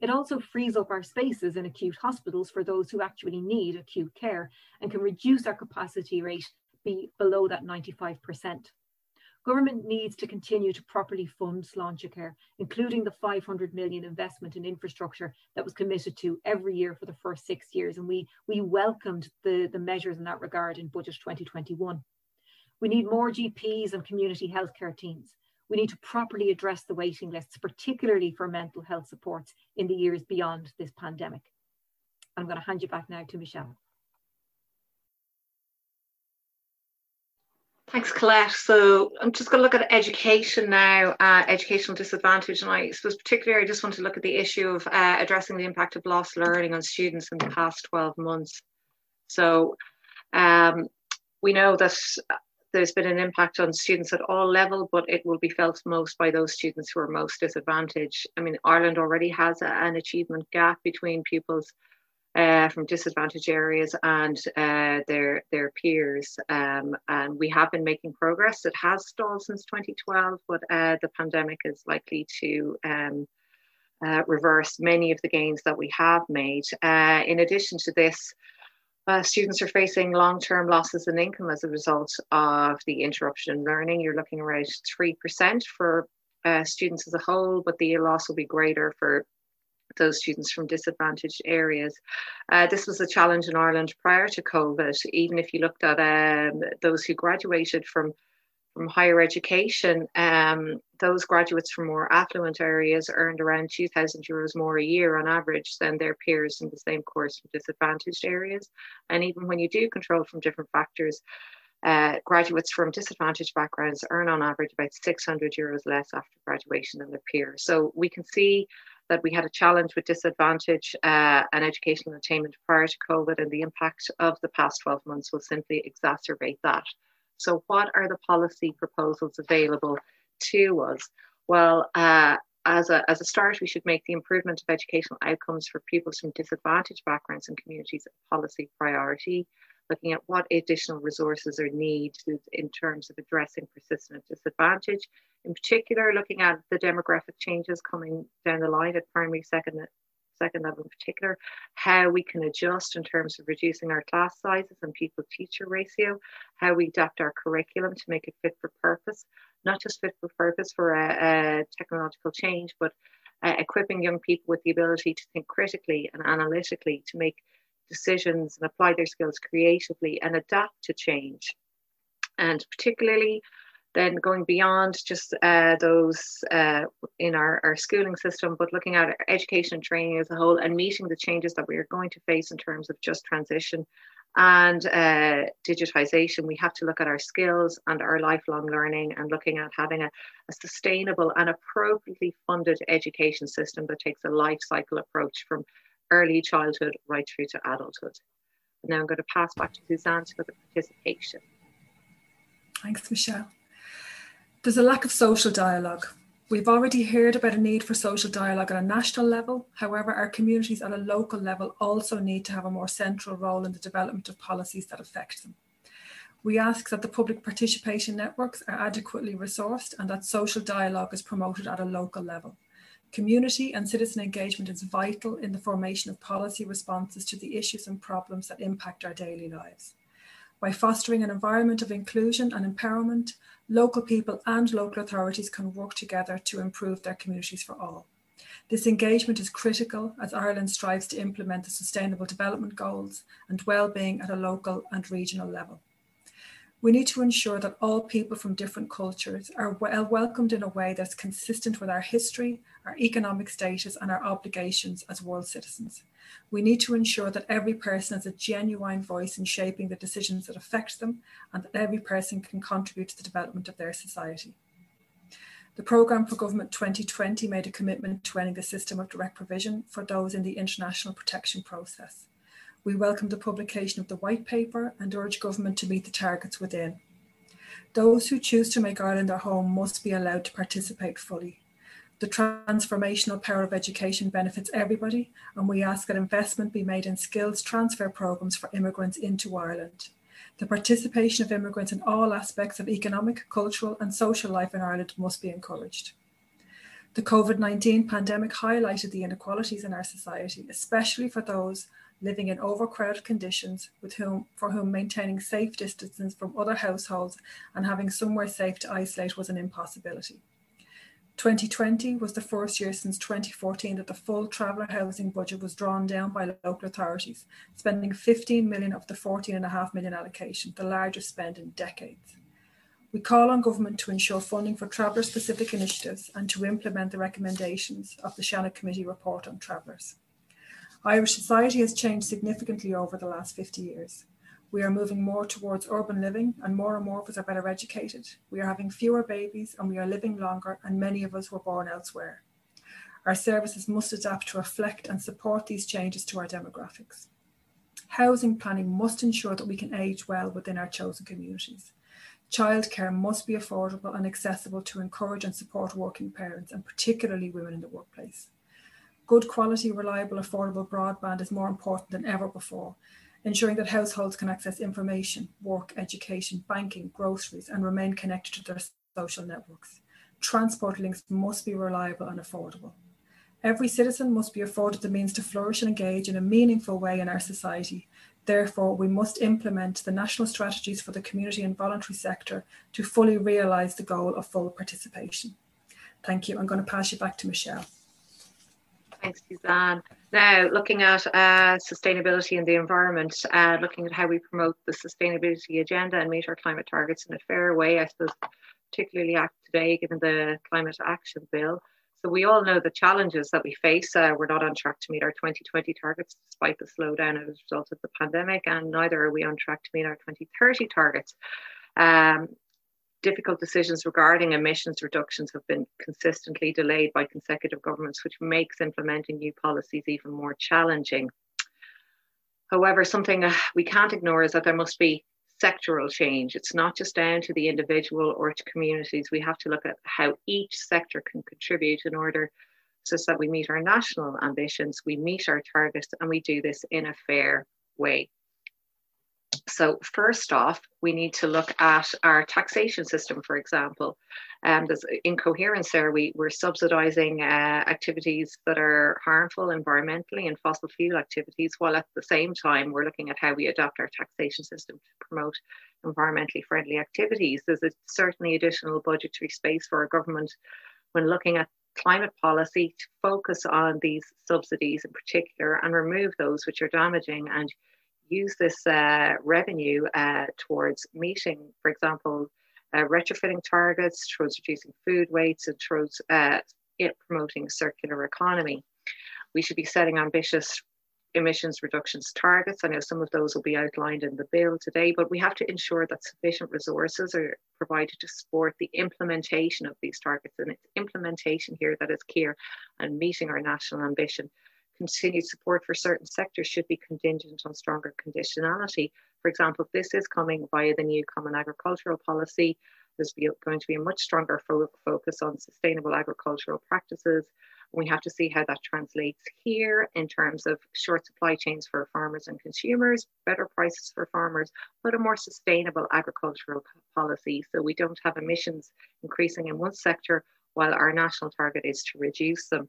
It also frees up our spaces in acute hospitals for those who actually need acute care and can reduce our capacity rate be below that ninety-five percent. Government needs to continue to properly fund Sláinte Care, including the five hundred million investment in infrastructure that was committed to every year for the first six years. And we, we welcomed the, the measures in that regard in Budget twenty twenty-one. We need more G Ps and community healthcare teams. We need to properly address the waiting lists, particularly for mental health supports in the years beyond this pandemic. I'm going to hand you back now to Michelle. Thanks, Colette. So I'm just going to look at education now, uh, educational disadvantage. And I suppose particularly I just want to look at the issue of uh, addressing the impact of lost learning on students in the past twelve months. So um, we know that there's been an impact on students at all levels, but it will be felt most by those students who are most disadvantaged. I mean, Ireland already has a, an achievement gap between pupils uh, from disadvantaged areas and uh, their, their peers. Um, and we have been making progress. It has stalled since twenty twelve, but uh, the pandemic is likely to um, uh, reverse many of the gains that we have made. Uh, in addition to this, Uh, students are facing long-term losses in income as a result of the interruption in learning. You're looking around three percent for uh, students as a whole, but the loss will be greater for those students from disadvantaged areas. Uh, this was a challenge in Ireland prior to COVID. Even if you looked at um, those who graduated from from higher education, um, those graduates from more affluent areas earned around two thousand euros more a year on average than their peers in the same course from disadvantaged areas. And even when you do control from different factors, uh, graduates from disadvantaged backgrounds earn on average about six hundred euros less after graduation than their peers. So we can see that we had a challenge with disadvantage uh, and educational attainment prior to COVID, and the impact of the past twelve months will simply exacerbate that. So what are the policy proposals available to us? Well, uh, as, a, as a start, we should make the improvement of educational outcomes for pupils from disadvantaged backgrounds and communities a policy priority, looking at what additional resources are needed in terms of addressing persistent disadvantage, in particular looking at the demographic changes coming down the line at primary, second, second level in particular, how we can adjust in terms of reducing our class sizes and pupil-teacher ratio, how we adapt our curriculum to make it fit for purpose, not just fit for purpose for a, a technological change, but uh, equipping young people with the ability to think critically and analytically, to make decisions and apply their skills creatively and adapt to change. And particularly then going beyond just uh, those uh, in our, our schooling system, but looking at education and training as a whole and meeting the changes that we are going to face in terms of just transition and uh, digitization. We have to look at our skills and our lifelong learning, and looking at having a, a sustainable and appropriately funded education system that takes a life cycle approach from early childhood right through to adulthood. And now I'm going to pass back to Suzanne for the participation. Thanks, Michelle. There's a lack of social dialogue. We've already heard about a need for social dialogue at a national level. However, our communities at a local level also need to have a more central role in the development of policies that affect them. We ask that the public participation networks are adequately resourced and that social dialogue is promoted at a local level. Community and citizen engagement is vital in the formation of policy responses to the issues and problems that impact our daily lives. By fostering an environment of inclusion and empowerment, local people and local authorities can work together to improve their communities for all. This engagement is critical as Ireland strives to implement the Sustainable Development Goals and well-being at a local and regional level. We need to ensure that all people from different cultures are well welcomed in a way that's consistent with our history, our economic status, and our obligations as world citizens. We need to ensure that every person has a genuine voice in shaping the decisions that affect them, and that every person can contribute to the development of their society. The Programme for Government twenty twenty made a commitment to ending the system of direct provision for those in the international protection process. We welcome the publication of the White Paper and urge government to meet the targets within. Those who choose to make Ireland their home must be allowed to participate fully. The transformational power of education benefits everybody, and we ask that investment be made in skills transfer programmes for immigrants into Ireland. The participation of immigrants in all aspects of economic, cultural and social life in Ireland must be encouraged. The COVID nineteen pandemic highlighted the inequalities in our society, especially for those living in overcrowded conditions, with whom, for whom maintaining safe distances from other households and having somewhere safe to isolate was an impossibility. twenty twenty was the first year since twenty fourteen that the full traveller housing budget was drawn down by local authorities, spending fifteen million of the fourteen point five million allocation, the largest spend in decades. We call on government to ensure funding for traveller specific initiatives and to implement the recommendations of the Shannon Committee report on travellers. Irish society has changed significantly over the last fifty years. We are moving more towards urban living, and more and more of us are better educated. We are having fewer babies and we are living longer, and many of us were born elsewhere. Our services must adapt to reflect and support these changes to our demographics. Housing planning must ensure that we can age well within our chosen communities. Childcare must be affordable and accessible to encourage and support working parents, and particularly women in the workplace. Good quality, reliable, affordable broadband is more important than ever before, ensuring that households can access information, work, education, banking, groceries, and remain connected to their social networks. Transport links must be reliable and affordable. Every citizen must be afforded the means to flourish and engage in a meaningful way in our society. Therefore, we must implement the national strategies for the community and voluntary sector to fully realise the goal of full participation. Thank you. I'm going to pass you back to Michelle. Thanks, Suzanne. Now, looking at uh, sustainability and the environment, uh, looking at how we promote the sustainability agenda and meet our climate targets in a fair way, I suppose, particularly today, given the Climate Action Bill. So we all know the challenges that we face. Uh, we're not on track to meet our twenty twenty targets, despite the slowdown as a result of the pandemic, and neither are we on track to meet our twenty thirty targets. Um, Difficult decisions regarding emissions reductions have been consistently delayed by consecutive governments, which makes implementing new policies even more challenging. However, something we can't ignore is that there must be sectoral change. It's not just down to the individual or to communities. We have to look at how each sector can contribute in order so that we meet our national ambitions, we meet our targets, and we do this in a fair way. So first off, we need to look at our taxation system, for example. Um, there's incoherence there. We, we're subsidising uh, activities that are harmful environmentally and fossil fuel activities, while at the same time, we're looking at how we adopt our taxation system to promote environmentally friendly activities. There's a, certainly additional budgetary space for our government when looking at climate policy to focus on these subsidies in particular and remove those which are damaging, and use this uh, revenue uh, towards meeting, for example, uh, retrofitting targets, towards reducing food wastes, and towards uh, it promoting circular economy. We should be setting ambitious emissions reductions targets. I know some of those will be outlined in the bill today, but we have to ensure that sufficient resources are provided to support the implementation of these targets. And it's implementation here that is key, and meeting our national ambition. Continued support for certain sectors should be contingent on stronger conditionality. For example, this is coming via the new Common Agricultural Policy. There's going to be a much stronger fo- focus on sustainable agricultural practices. We have to see how that translates here in terms of short supply chains for farmers and consumers, better prices for farmers, but a more sustainable agricultural policy. So we don't have emissions increasing in one sector while our national target is to reduce them.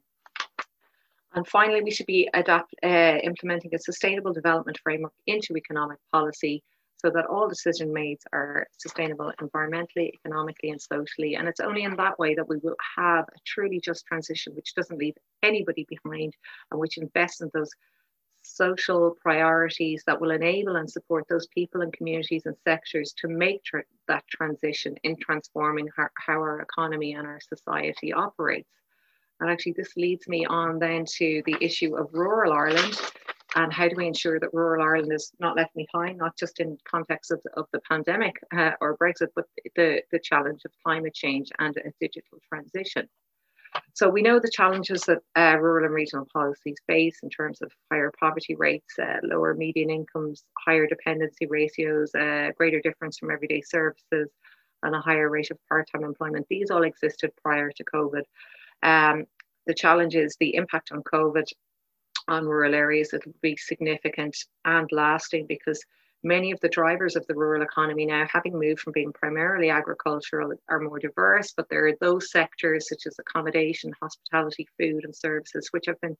And finally, we should be adapt, uh, implementing a sustainable development framework into economic policy so that all decision made are sustainable environmentally, economically, and socially. And it's only in that way that we will have a truly just transition, which doesn't leave anybody behind and which invests in those social priorities that will enable and support those people and communities and sectors to make tr- that transition in transforming how, how our economy and our society operates. And actually, this leads me on then to the issue of rural Ireland and how do we ensure that rural Ireland is not left behind, not just in context of, of the pandemic uh, or Brexit, but the, the challenge of climate change and a digital transition. So we know the challenges that uh, rural and regional policies face in terms of higher poverty rates, uh, lower median incomes, higher dependency ratios, uh, greater difference from everyday services, and a higher rate of part-time employment. These all existed prior to COVID. Um, the challenge is the impact on COVID on rural areas. It will be significant and lasting because many of the drivers of the rural economy now, having moved from being primarily agricultural, are more diverse, but there are those sectors such as accommodation, hospitality, food and services, which have been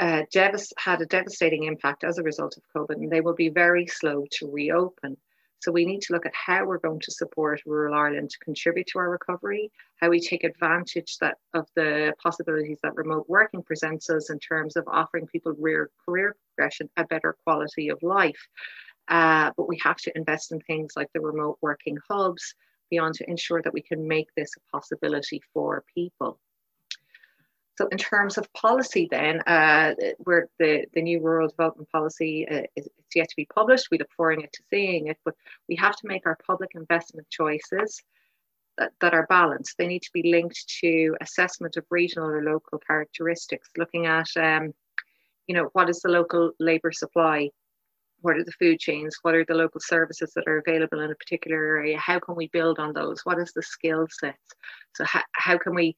uh, devast- had a devastating impact as a result of COVID, and they will be very slow to reopen. So we need to look at how we're going to support rural Ireland to contribute to our recovery, how we take advantage that of the possibilities that remote working presents us in terms of offering people real career progression, a better quality of life. Uh, but we have to invest in things like the remote working hubs beyond to ensure that we can make this a possibility for people. So in terms of policy then, uh, where the, the new rural development policy uh, is it's yet to be published, we look forward to seeing it, but we have to make our public investment choices that, that are balanced. They need to be linked to assessment of regional or local characteristics, looking at, um, you know, what is the local labour supply? what are the food chains, what are the local services that are available in a particular area, how can we build on those, what is the skill sets, so how, how can we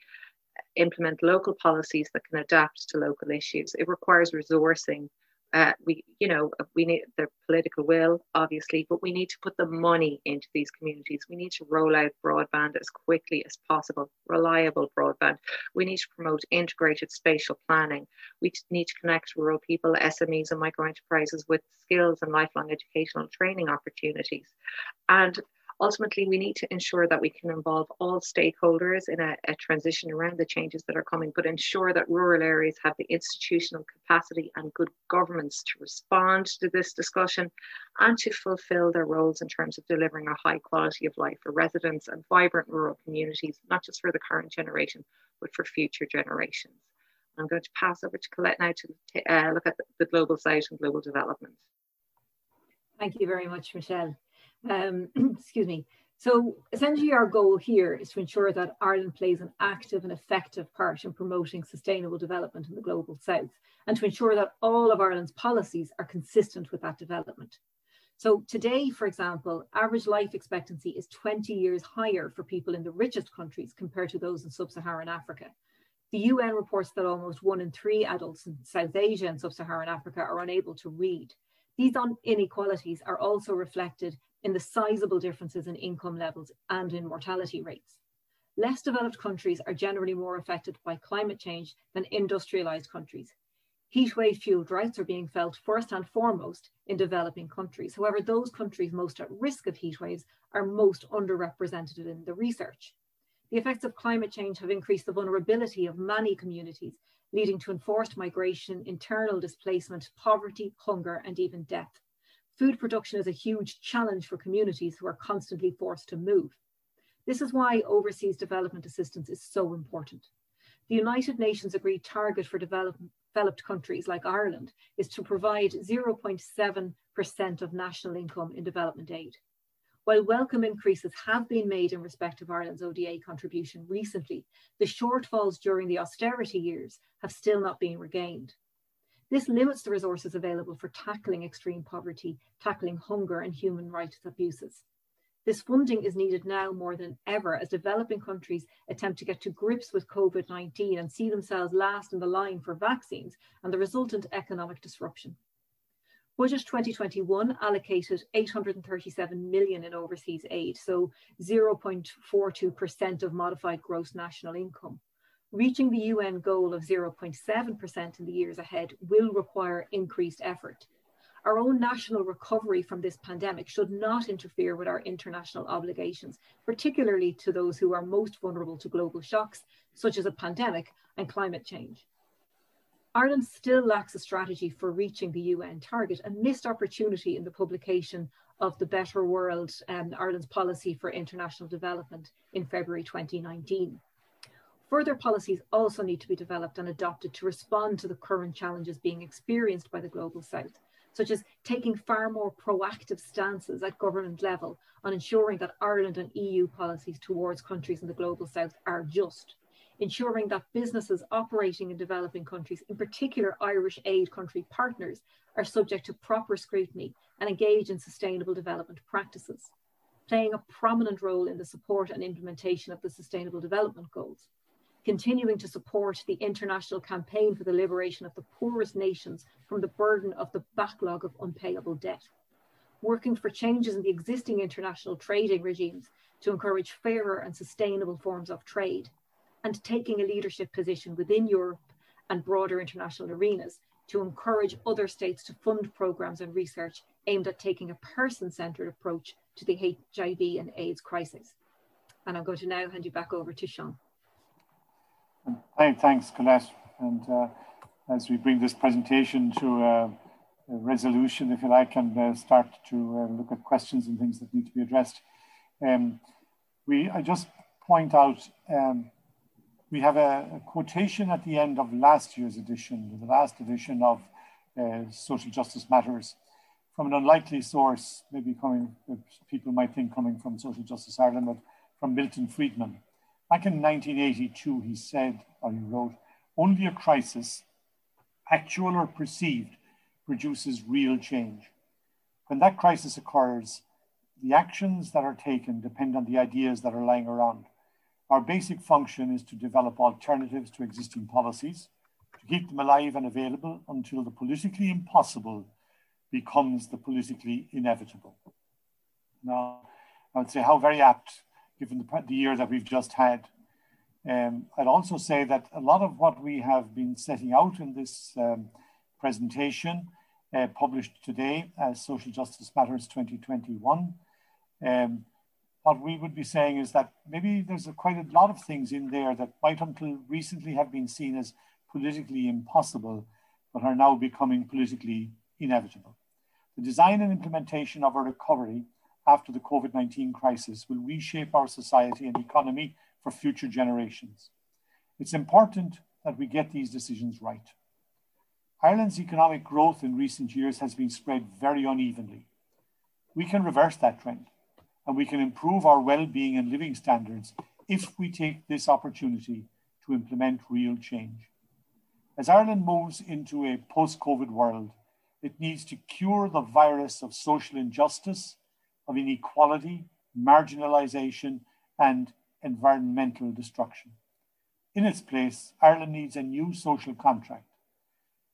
implement local policies that can adapt to local issues. It requires resourcing. Uh, we, you know, we need the political will, obviously, but we need to put the money into these communities. We need to roll out broadband as quickly as possible, reliable broadband. We need to promote integrated spatial planning. We need to connect rural people, S M Es and microenterprises with skills and lifelong educational training opportunities. And ultimately, we need to ensure that we can involve all stakeholders in a, a transition around the changes that are coming, but ensure that rural areas have the institutional capacity and good governance to respond to this discussion and to fulfil their roles in terms of delivering a high quality of life for residents and vibrant rural communities, not just for the current generation, but for future generations. I'm going to pass over to Colette now to uh, look at the global site and global development. Thank you very much, Michelle. Um, excuse me. So essentially our goal here is to ensure that Ireland plays an active and effective part in promoting sustainable development in the Global South, and to ensure that all of Ireland's policies are consistent with that development. So today, for example, average life expectancy is twenty years higher for people in the richest countries compared to those in sub-Saharan Africa. The U N reports that almost one in three adults in South Asia and sub-Saharan Africa are unable to read. These inequalities are also reflected in the sizable differences in income levels and in mortality rates. Less developed countries are generally more affected by climate change than industrialized countries. Heatwave fuel droughts are being felt first and foremost in developing countries. However, those countries most at risk of heatwaves are most underrepresented in the research. The effects of climate change have increased the vulnerability of many communities, leading to enforced migration, internal displacement, poverty, hunger, and even death. Food production is a huge challenge for communities who are constantly forced to move. This is why overseas development assistance is so important. The United Nations agreed target for developed countries like Ireland is to provide zero point seven percent of national income in development aid. While welcome increases have been made in respect of Ireland's O D A contribution recently, the shortfalls during the austerity years have still not been regained. This limits the resources available for tackling extreme poverty, tackling hunger and human rights abuses. This funding is needed now more than ever as developing countries attempt to get to grips with COVID nineteen and see themselves last in the line for vaccines and the resultant economic disruption. Budget twenty twenty-one allocated eight hundred thirty-seven million in overseas aid, so zero point four two percent of modified gross national income. Reaching the U N goal of zero point seven percent in the years ahead will require increased effort. Our own national recovery from this pandemic should not interfere with our international obligations, particularly to those who are most vulnerable to global shocks, such as a pandemic and climate change. Ireland still lacks a strategy for reaching the U N target, a missed opportunity in the publication of the Better World and Ireland's Policy for International Development in February twenty nineteen. Further policies also need to be developed and adopted to respond to the current challenges being experienced by the Global South, such as taking far more proactive stances at government level on ensuring that Ireland and E U policies towards countries in the Global South are just. Ensuring that businesses operating in developing countries, in particular Irish aid country partners, are subject to proper scrutiny and engage in sustainable development practices, playing a prominent role in the support and implementation of the Sustainable Development Goals, continuing to support the international campaign for the liberation of the poorest nations from the burden of the backlog of unpayable debt, working for changes in the existing international trading regimes to encourage fairer and sustainable forms of trade, and taking a leadership position within Europe and broader international arenas to encourage other states to fund programs and research aimed at taking a person-centered approach to the H I V and AIDS crisis. And I'm going to now hand you back over to Sean. Hey, thanks, Colette. And uh, as we bring this presentation to uh, a resolution, if you like, and uh, start to uh, look at questions and things that need to be addressed, um, we I just point out um, we have a, a quotation at the end of last year's edition, the last edition of uh, Social Justice Matters, from an unlikely source, maybe coming, people might think coming from Social Justice Ireland, but from Milton Friedman. Back in nineteen eighty-two, he said, or he wrote, "Only a crisis, actual or perceived, produces real change. when that crisis occurs, the actions that are taken depend on the ideas that are lying around. Our basic function is to develop alternatives to existing policies, to keep them alive and available until the politically impossible becomes the politically inevitable. Now, I would say how very apt, given the, the year that we've just had. Um, I'd also say that a lot of what we have been setting out in this um, presentation, uh, published today as Social Justice Matters twenty twenty-one, um, what we would be saying is that maybe there's a, quite a lot of things in there that might until recently have been seen as politically impossible, but are now becoming politically inevitable. The design and implementation of a recovery after the COVID nineteen crisis will reshape our society and economy for future generations. It's important that we get these decisions right. Ireland's economic growth in recent years has been spread very unevenly. We can reverse that trend, and we can improve our well-being and living standards if we take this opportunity to implement real change. As Ireland moves into a post-COVID world, it needs to cure the virus of social injustice, of inequality, marginalization, and environmental destruction. In its place, Ireland needs a new social contract.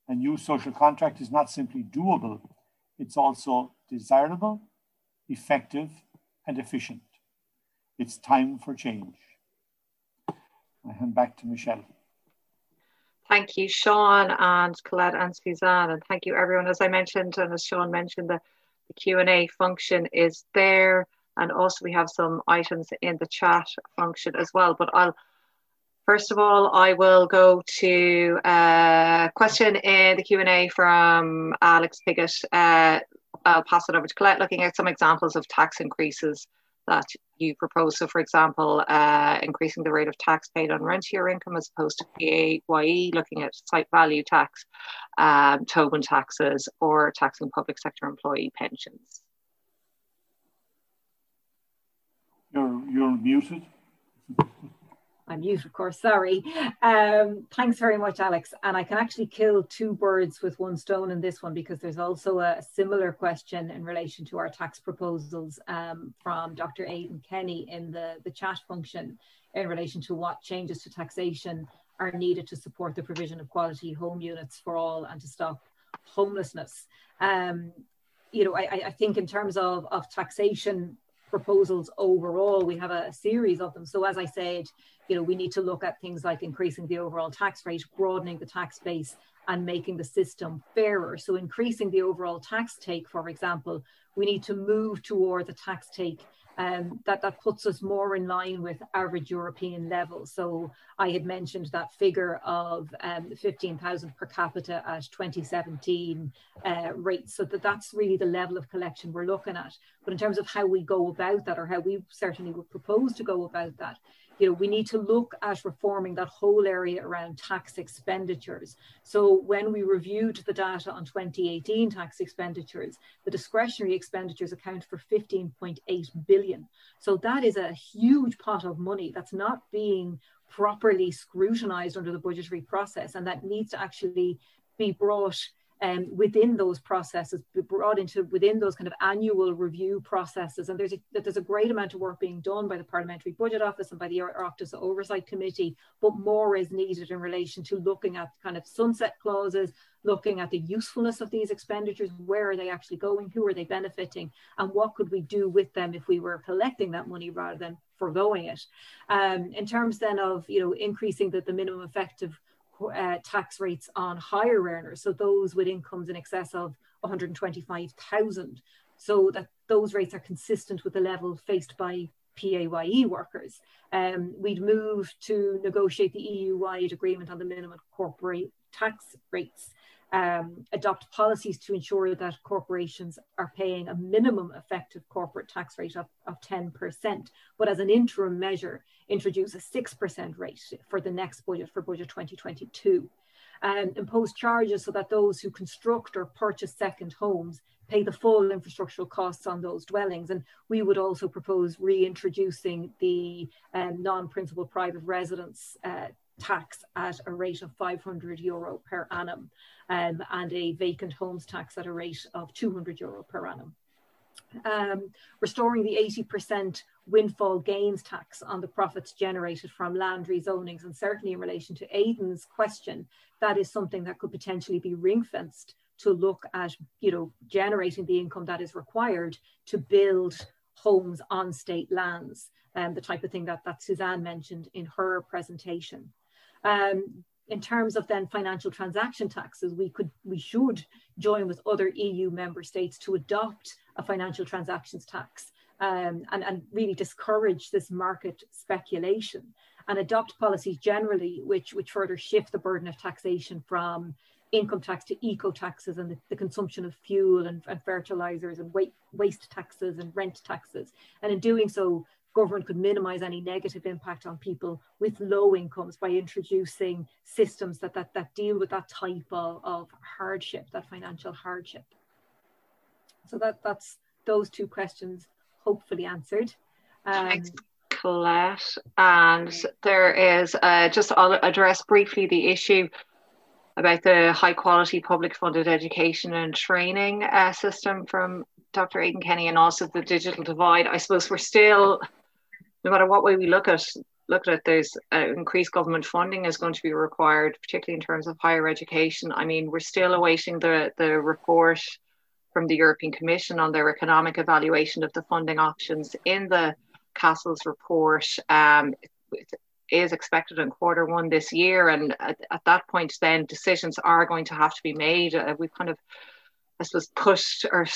A new social contract is not simply doable, it's also desirable, effective, and efficient. It's time for change. I hand back to Michelle. Thank you, Sean and Colette and Suzanne, and thank you everyone. As I mentioned, and as Sean mentioned, the The Q and A function is there, and also we have some items in the chat function as well. But I'll first of all, I will go to a question in the Q and A from Alex Piggott. Uh, I'll pass it over to Colette, looking at some examples of tax increases that you propose. So, for example, uh, increasing the rate of tax paid on rentier income as opposed to P A Y E, looking at site value tax, um, Tobin taxes, or taxing public sector employee pensions. You're, you're muted. I'm mute, of course, sorry. Um, thanks very much, Alex. And I can actually kill two birds with one stone in this one, because there's also a similar question in relation to our tax proposals um, from Doctor Aidan Kenny in the, the chat function in relation to what changes to taxation are needed to support the provision of quality home units for all and to stop homelessness. Um, you know, I, I think in terms of, of taxation proposals overall, we have a, a series of them. So as I said, you know, we need to look at things like increasing the overall tax rate, broadening the tax base, and making the system fairer. So increasing the overall tax take, for example, we need to move towards a tax take um, that, that puts us more in line with average European levels. So I had mentioned that figure of um, fifteen thousand per capita at twenty seventeen uh, rates. So that, that's really the level of collection we're looking at. But in terms of how we go about that, or how we certainly would propose to go about that, you know, we need to look at reforming that whole area around tax expenditures. So when we reviewed the data on twenty eighteen tax expenditures, the discretionary expenditures account for fifteen point eight billion. So that is a huge pot of money that's not being properly scrutinized under the budgetary process, and that needs to actually be brought Um, within those processes, brought into within those kind of annual review processes. And there's a, there's a great amount of work being done by the Parliamentary Budget Office and by the Oireachtas Oversight Committee, but more is needed in relation to looking at kind of sunset clauses, looking at the usefulness of these expenditures, where are they actually going, who are they benefiting, and what could we do with them if we were collecting that money rather than foregoing it. Um, in terms then of, you know, increasing the, the minimum effective Uh, tax rates on higher earners, so those with incomes in excess of one hundred twenty-five thousand, so that those rates are consistent with the level faced by P A Y E workers. Um, we'd move to negotiate the E U-wide agreement on the minimum corporate tax rates, um, adopt policies to ensure that corporations are paying a minimum effective corporate tax rate of, of ten percent, but as an interim measure, introduce a six percent rate for the next budget, for budget twenty twenty-two. Um, impose charges so that those who construct or purchase second homes pay the full infrastructural costs on those dwellings. And we would also propose reintroducing the um, non-principal private residence uh, tax at a rate of five hundred euro per annum, um, and a vacant homes tax at a rate of two hundred euro per annum. um, restoring the eighty percent windfall gains tax on the profits generated from land rezonings, and certainly in relation to Aidan's question, that is something that could potentially be ring-fenced to look at, you know, generating the income that is required to build homes on state lands, um, the type of thing that, that Suzanne mentioned in her presentation. Um, in terms of then financial transaction taxes, we could, we should join with other E U member states to adopt a financial transactions tax um, and, and really discourage this market speculation and adopt policies generally which, which further shift the burden of taxation from income tax to eco-taxes and the, the consumption of fuel and, and fertilizers and waste, waste taxes and rent taxes. And in doing so, government could minimize any negative impact on people with low incomes by introducing systems that, that, that deal with that type of, of hardship, that financial hardship. So that, that's those two questions hopefully answered. Um, Thanks, Colette. And there is, uh, just I'll address briefly the issue about the high quality public funded education and training uh, system from Doctor Aidan Kenny, and also the digital divide. I suppose we're still, no matter what way we look at, look at it, there's uh, increased government funding is going to be required, particularly in terms of higher education. I mean, we're still awaiting the, the report from the European Commission on their economic evaluation of the funding options in the Castle's report. Um, it is expected in quarter one this year. And at, at that point, then decisions are going to have to be made. Uh, we've kind of, I suppose, pushed or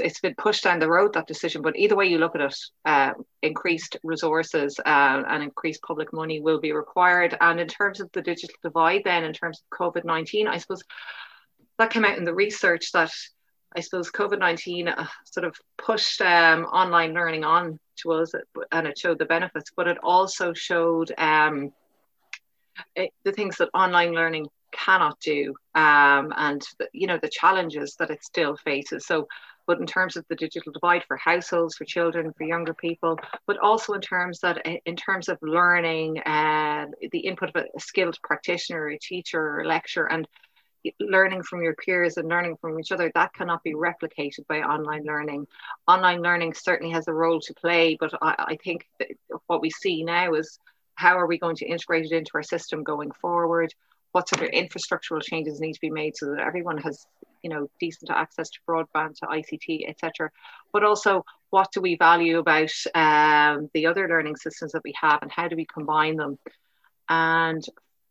it's been pushed down the road, that decision, but either way you look at it, uh, increased resources uh, and increased public money will be required. And in terms of the digital divide then, in terms of COVID nineteen, I suppose that came out in the research that I suppose COVID nineteen uh, sort of pushed um, online learning on to us, and it showed the benefits, but it also showed um, it, the things that online learning cannot do, um, and you know the challenges that it still faces. So but in terms of the digital divide for households, for children, for younger people, but also in terms that in terms of learning and uh, the input of a skilled practitioner, or a teacher, or a lecturer, and learning from your peers and learning from each other, that cannot be replicated by online learning. Online learning certainly has a role to play, but I, I think that what we see now is how are we going to integrate it into our system going forward? What sort of infrastructural changes need to be made so that everyone has, you know, decent access to broadband, to I C T, et cetera. But also, what do we value about um, the other learning systems that we have, and how do we combine them? And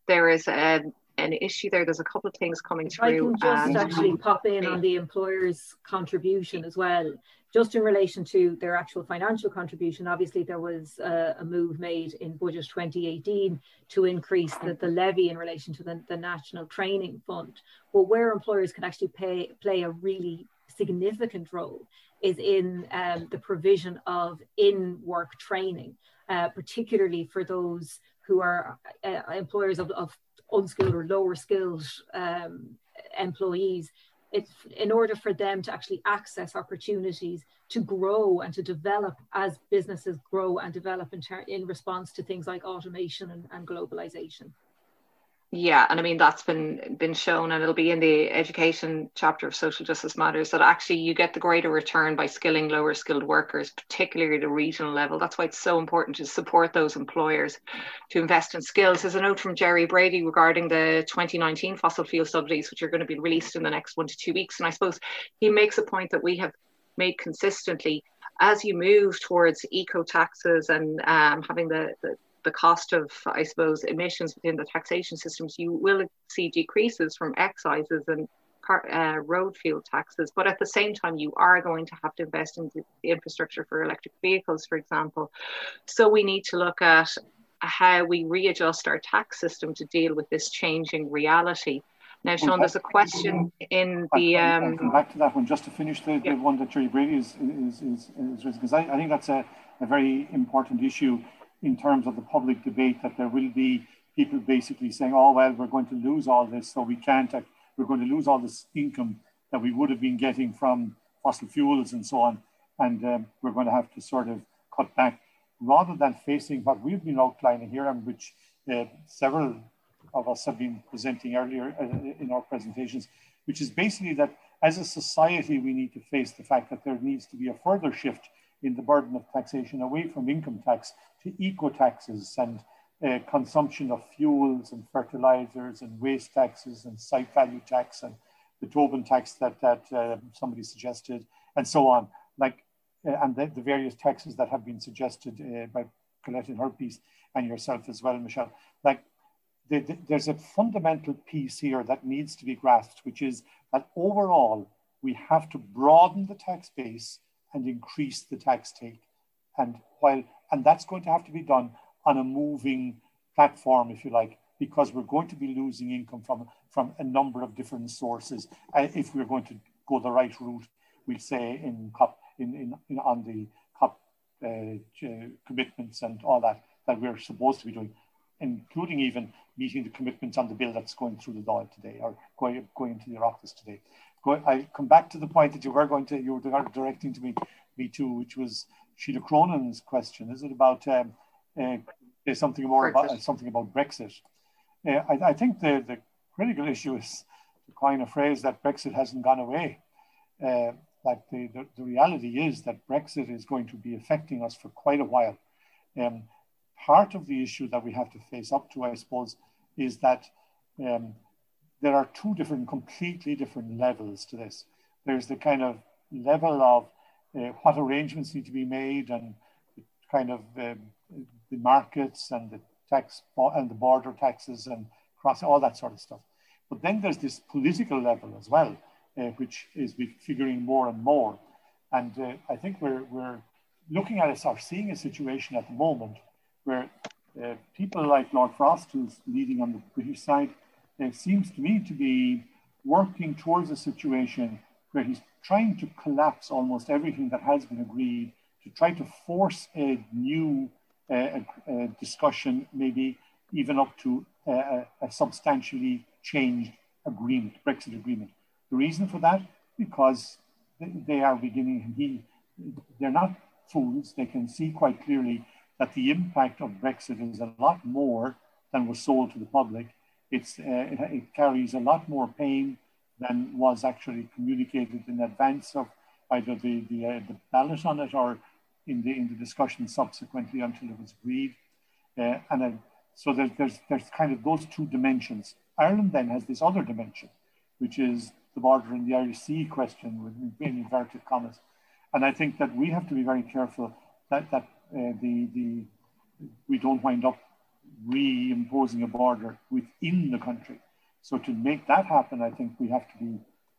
there is a, an issue there. There's a couple of things coming if through. I can just um, actually pop in on the employer's contribution as well, just in relation to their actual financial contribution. Obviously, there was uh, a move made in budget twenty eighteen to increase the, the levy in relation to the, the National Training Fund. Well, where employers can actually pay, play a really significant role is in um, the provision of in-work training, uh, particularly for those who are uh, employers of, of unskilled or lower skilled um, employees. It's in order for them to actually access opportunities to grow and to develop as businesses grow and develop in, in response to things like automation and, and globalization. Yeah, and I mean, that's been been shown, and it'll be in the education chapter of Social Justice Matters, that actually you get the greater return by skilling lower skilled workers, particularly at a regional level. That's why it's so important to support those employers to invest in skills. There's a note from Jerry Brady regarding the twenty nineteen fossil fuel subsidies, which are going to be released in the next one to two weeks. And I suppose he makes a point that we have made consistently. As you move towards eco-taxes and um, having the, the the cost of, I suppose, emissions within the taxation systems, you will see decreases from excises and car, uh, road fuel taxes. But at the same time, you are going to have to invest in the infrastructure for electric vehicles, for example. So we need to look at how we readjust our tax system to deal with this changing reality. Now, Sean, there's a question in the... Um, I'll come back to that one, just to finish the, yeah. the one that Jerry Brady is raising, because I, I think that's a, a very important issue in terms of the public debate, that there will be people basically saying, oh, well, we're going to lose all this, so we can't, we're going to lose all this income that we would have been getting from fossil fuels and so on, and um, we're going to have to sort of cut back, rather than facing what we've been outlining here, and which uh, several of us have been presenting earlier in our presentations, which is basically that as a society, we need to face the fact that there needs to be a further shift in the burden of taxation away from income tax to eco-taxes and uh, consumption of fuels and fertilizers and waste taxes and site value tax and the Tobin tax that, that uh, somebody suggested and so on. Like, uh, and the, the various taxes that have been suggested uh, by Colette in her piece and yourself as well, Michelle. Like, the, the, there's a fundamental piece here that needs to be grasped, which is that overall, we have to broaden the tax base and increase the tax take. And while, and that's going to have to be done on a moving platform, if you like, because we're going to be losing income from, from a number of different sources. Uh, if we're going to go the right route, we say in COP, in, in, in on the COP uh, commitments and all that, that we're supposed to be doing, including even meeting the commitments on the bill that's going through the Dáil today or going, going to the Oireachtas today. Go, I come back to the point that you were going to, you were directing to me, me too, which was Sheila Cronin's question. Is it about um, uh, there's something more Brexit. about uh, something about Brexit? Uh, I, I think the, the critical issue is, to coin a phrase, that Brexit hasn't gone away. Uh, like the, the, the reality is that Brexit is going to be affecting us for quite a while. Um, Part of the issue that we have to face up to, I suppose, is that um, there are two different, completely different levels to this. There's the kind of level of uh, what arrangements need to be made and kind of um, the markets and the tax and the border taxes and cross, all that sort of stuff. But then there's this political level as well, uh, which is figuring more and more. And uh, I think we're, we're looking at us, are seeing a situation at the moment where uh, people like Lord Frost, who's leading on the British side, uh, seems to me to be working towards a situation where he's trying to collapse almost everything that has been agreed to try to force a new uh, a, a discussion, maybe even up to a, a substantially changed agreement, Brexit agreement. The reason for that, because they are beginning, he, they're not fools, they can see quite clearly that the impact of Brexit is a lot more than was sold to the public. It's, uh, it, it carries a lot more pain than was actually communicated in advance of either the, the, uh, the ballot on it or in the, in the discussion subsequently until it was agreed. Uh, and uh, so there's, there's, there's kind of those two dimensions. Ireland then has this other dimension, which is the border and the Irish Sea question with inverted commas. And I think that we have to be very careful that, that Uh, the, the, we don't wind up reimposing a border within the country. So to make that happen, I think we have to be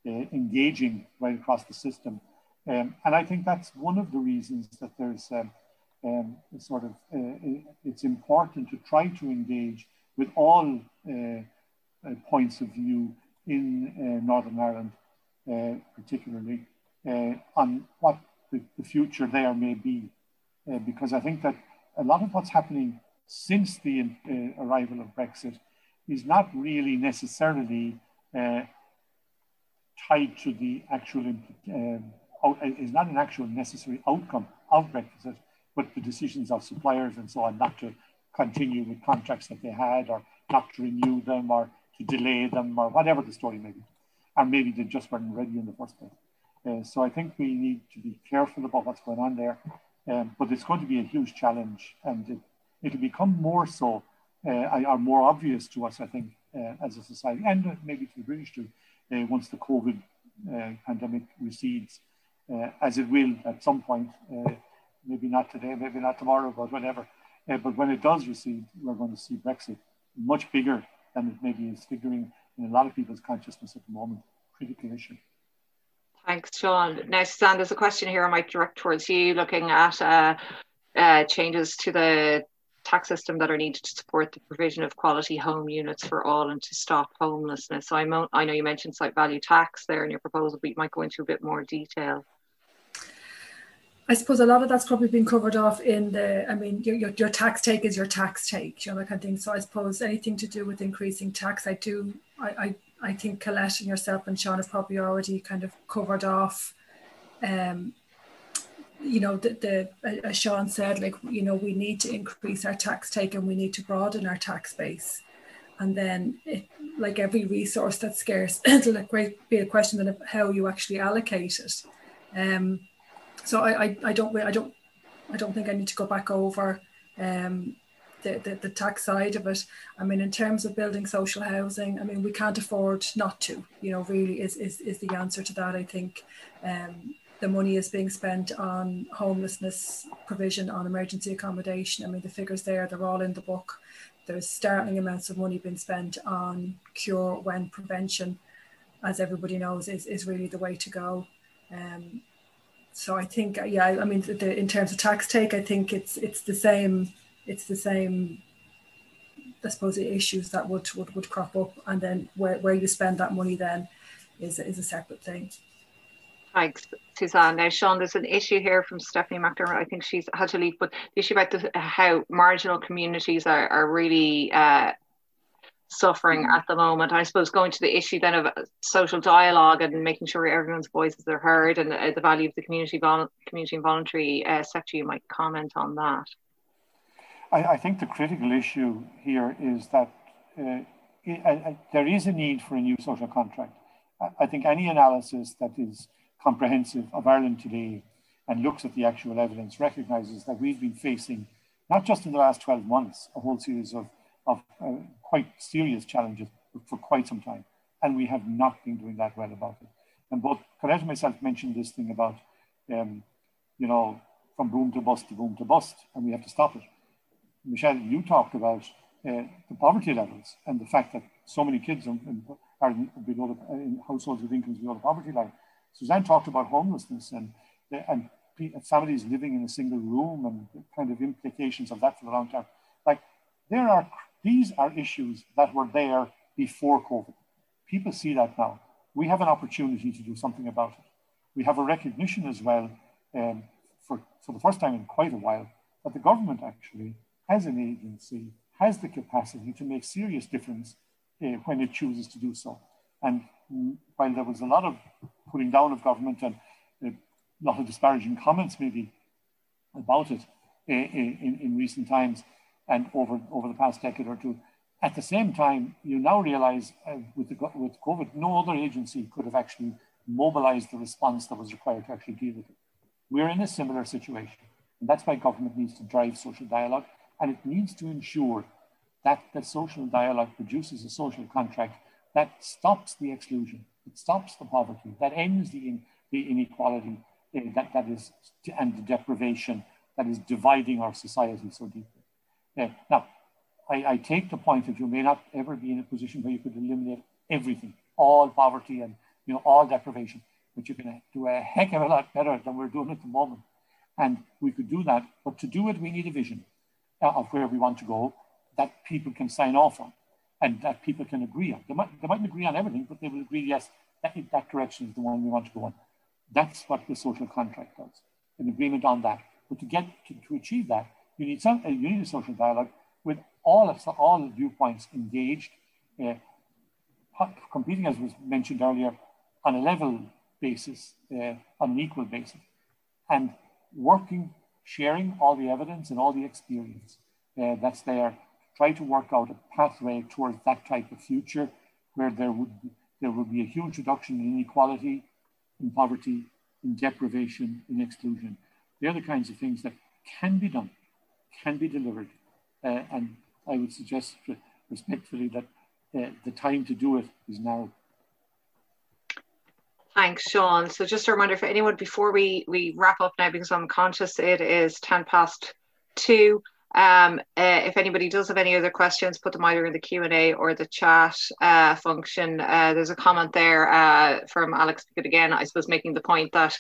uh, engaging right across the system. Um, and I think that's one of the reasons that there's um, um, sort of, uh, it's important to try to engage with all uh, uh, points of view in uh, Northern Ireland, uh, particularly uh, on what the, the future there may be. Uh, because I think that a lot of what's happening since the uh, arrival of Brexit is not really necessarily uh, tied to the actual, uh, out, is not an actual necessary outcome of Brexit, but the decisions of suppliers and so on, not to continue with contracts that they had or not to renew them or to delay them or whatever the story may be. And maybe they just weren't ready in the first place. Uh, so I think we need to be careful about what's going on there. Um, but it's going to be a huge challenge, and it, it'll become more so, uh, are more obvious to us, I think, uh, as a society, and maybe to the British too, uh, once the COVID uh, pandemic recedes, uh, as it will at some point, uh, maybe not today, maybe not tomorrow, but whenever. Uh, but when it does recede, we're going to see Brexit much bigger than it maybe is figuring in a lot of people's consciousness at the moment. Critical issue. Thanks, Sean. Now, Suzanne, there's a question here I might direct towards you looking at uh, uh, changes to the tax system that are needed to support the provision of quality home units for all and to stop homelessness. So I, mo I know you mentioned site value tax there in your proposal, but you might go into a bit more detail. I suppose a lot of that's probably been covered off in the, I mean, your, your, your tax take is your tax take, you know, that kind of thing. So I suppose anything to do with increasing tax, I do, I, I I think Colette and yourself and Sean have probably already kind of covered off, um, you know, the, the as Sean said, like, you know, we need to increase our tax take and we need to broaden our tax base. And then, it, like every resource that's scarce, it'll be a question of how you actually allocate it. Um, so I, I, I don't, I don't, I don't think I need to go back over um, the, the the tax side of it. I mean, in terms of building social housing, I mean, we can't afford not to. You know, really is is is the answer to that. I think um, the money is being spent on homelessness provision, on emergency accommodation. I mean, the figures there, they're all in the book. There's startling amounts of money being spent on cure when prevention, as everybody knows, is, is really the way to go. Um, so I think, yeah, I mean, the, in terms of tax take, I think it's it's the same, it's the same, I suppose, the issues that would, would, would crop up, and then where, where you spend that money then is, is a separate thing. Thanks, Suzanne. Now, Sean, there's an issue here from Stephanie McDermott. I think she's had to leave, but the issue about the, how marginal communities are, are really uh, suffering at the moment. I suppose going to the issue then of social dialogue and making sure everyone's voices are heard, and uh, the value of the community, vol community and voluntary uh, sector, you might comment on that. I, I think the critical issue here is that uh, I, I, there is a need for a new social contract. I, I think any analysis that is comprehensive of Ireland today and looks at the actual evidence recognises that we've been facing, not just in the last twelve months, a whole series of, of uh, quite serious challenges for quite some time. And we have not been doing that well about it. And both Colette and myself mentioned this thing about, um, you know, from boom to bust to boom to bust, and we have to stop it. Michelle, you talked about uh, the poverty levels and the fact that so many kids are, are below the, in households with incomes below the poverty line. Suzanne talked about homelessness and, and families living in a single room and the kind of implications of that for the long term. Like, there are, these are issues that were there before COVID. People see that now. We have an opportunity to do something about it. We have a recognition as well, um, for, for the first time in quite a while, that the government actually has an agency, has the capacity to make serious difference uh, when it chooses to do so. And while there was a lot of putting down of government and a lot of disparaging comments maybe about it in, in recent times and over, over the past decade or two, at the same time, you now realize uh, with, the, with COVID, no other agency could have actually mobilized the response that was required to actually deal with it. We're in a similar situation. And that's why government needs to drive social dialogue, and it needs to ensure that the social dialogue produces a social contract that stops the exclusion, it stops the poverty, that ends the, in, the inequality uh, that, that is, and the deprivation that is dividing our society so deeply. Uh, now, I, I take the point that you may not ever be in a position where you could eliminate everything, all poverty and, you know, all deprivation, but you can do a heck of a lot better than we're doing at the moment. And we could do that, but to do it, we need a vision uh, of where we want to go that people can sign off on, and that people can agree on. They, might, they mightn't agree on everything, but they will agree, yes, that, that direction is the one we want to go on. That's what the social contract does, an agreement on that. But to get to, to achieve that, you need, some, you need a social dialogue with all, of, all viewpoints engaged, uh, competing, as was mentioned earlier, on a level basis, uh, on an equal basis, and working, sharing all the evidence and all the experience uh, that's there, try to work out a pathway towards that type of future where there would be, there would be a huge reduction in inequality, in poverty, in deprivation, in exclusion. They're the kinds of things that can be done, can be delivered. Uh, and I would suggest respectfully that uh, the time to do it is now. Thanks, Sean. So just a reminder for anyone before we, we wrap up now, because I'm conscious it is ten past two. Um, uh, if anybody does have any other questions, put them either in the Q and A or the chat uh, function. Uh, there's a comment there uh, from Alex, again, I suppose, making the point that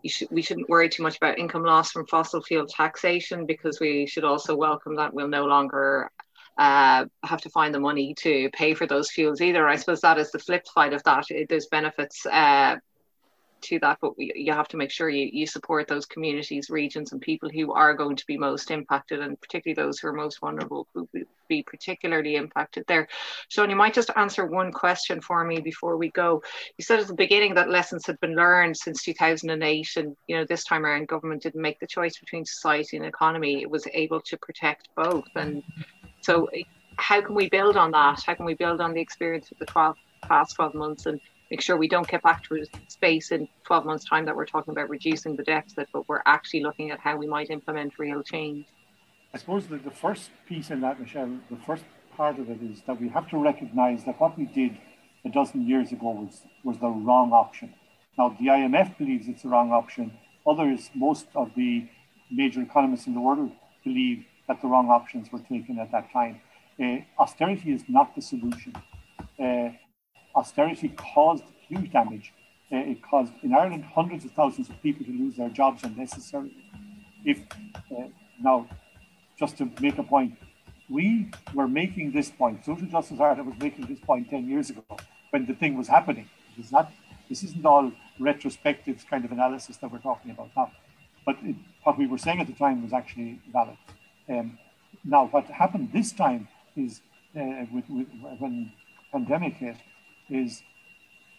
you sh we shouldn't worry too much about income loss from fossil fuel taxation, because we should also welcome that we'll no longer uh, have to find the money to pay for those fuels either. I suppose that is the flip side of that. It, there's benefits uh, to that, but we, you have to make sure you, you support those communities, regions and people who are going to be most impacted, and particularly those who are most vulnerable who will be particularly impacted there. Sean, you might just answer one question for me before we go. You said at the beginning that lessons had been learned since two thousand eight, and you know, this time around government didn't make the choice between society and economy, it was able to protect both. And so how can we build on that? How can we build on the experience of the twelve, past twelve months and make sure we don't get back to a space in twelve months time that we're talking about reducing the deficit, but we're actually looking at how we might implement real change. I suppose the, the first piece in that, Michelle, the first part of it is that we have to recognise that what we did a dozen years ago was, was the wrong option. Now, the I M F believes it's the wrong option. Others, most of the major economists in the world, believe that the wrong options were taken at that time. Uh, austerity is not the solution. Uh, austerity caused huge damage. Uh, it caused, in Ireland, hundreds of thousands of people to lose their jobs unnecessarily. If, uh, now, just to make a point, we were making this point, Social Justice Ireland was making this point ten years ago when the thing was happening. It was not, this isn't all retrospective kind of analysis that we're talking about now. But it, what we were saying at the time was actually valid. Um, now, what happened this time is uh, with, with, when the pandemic hit, is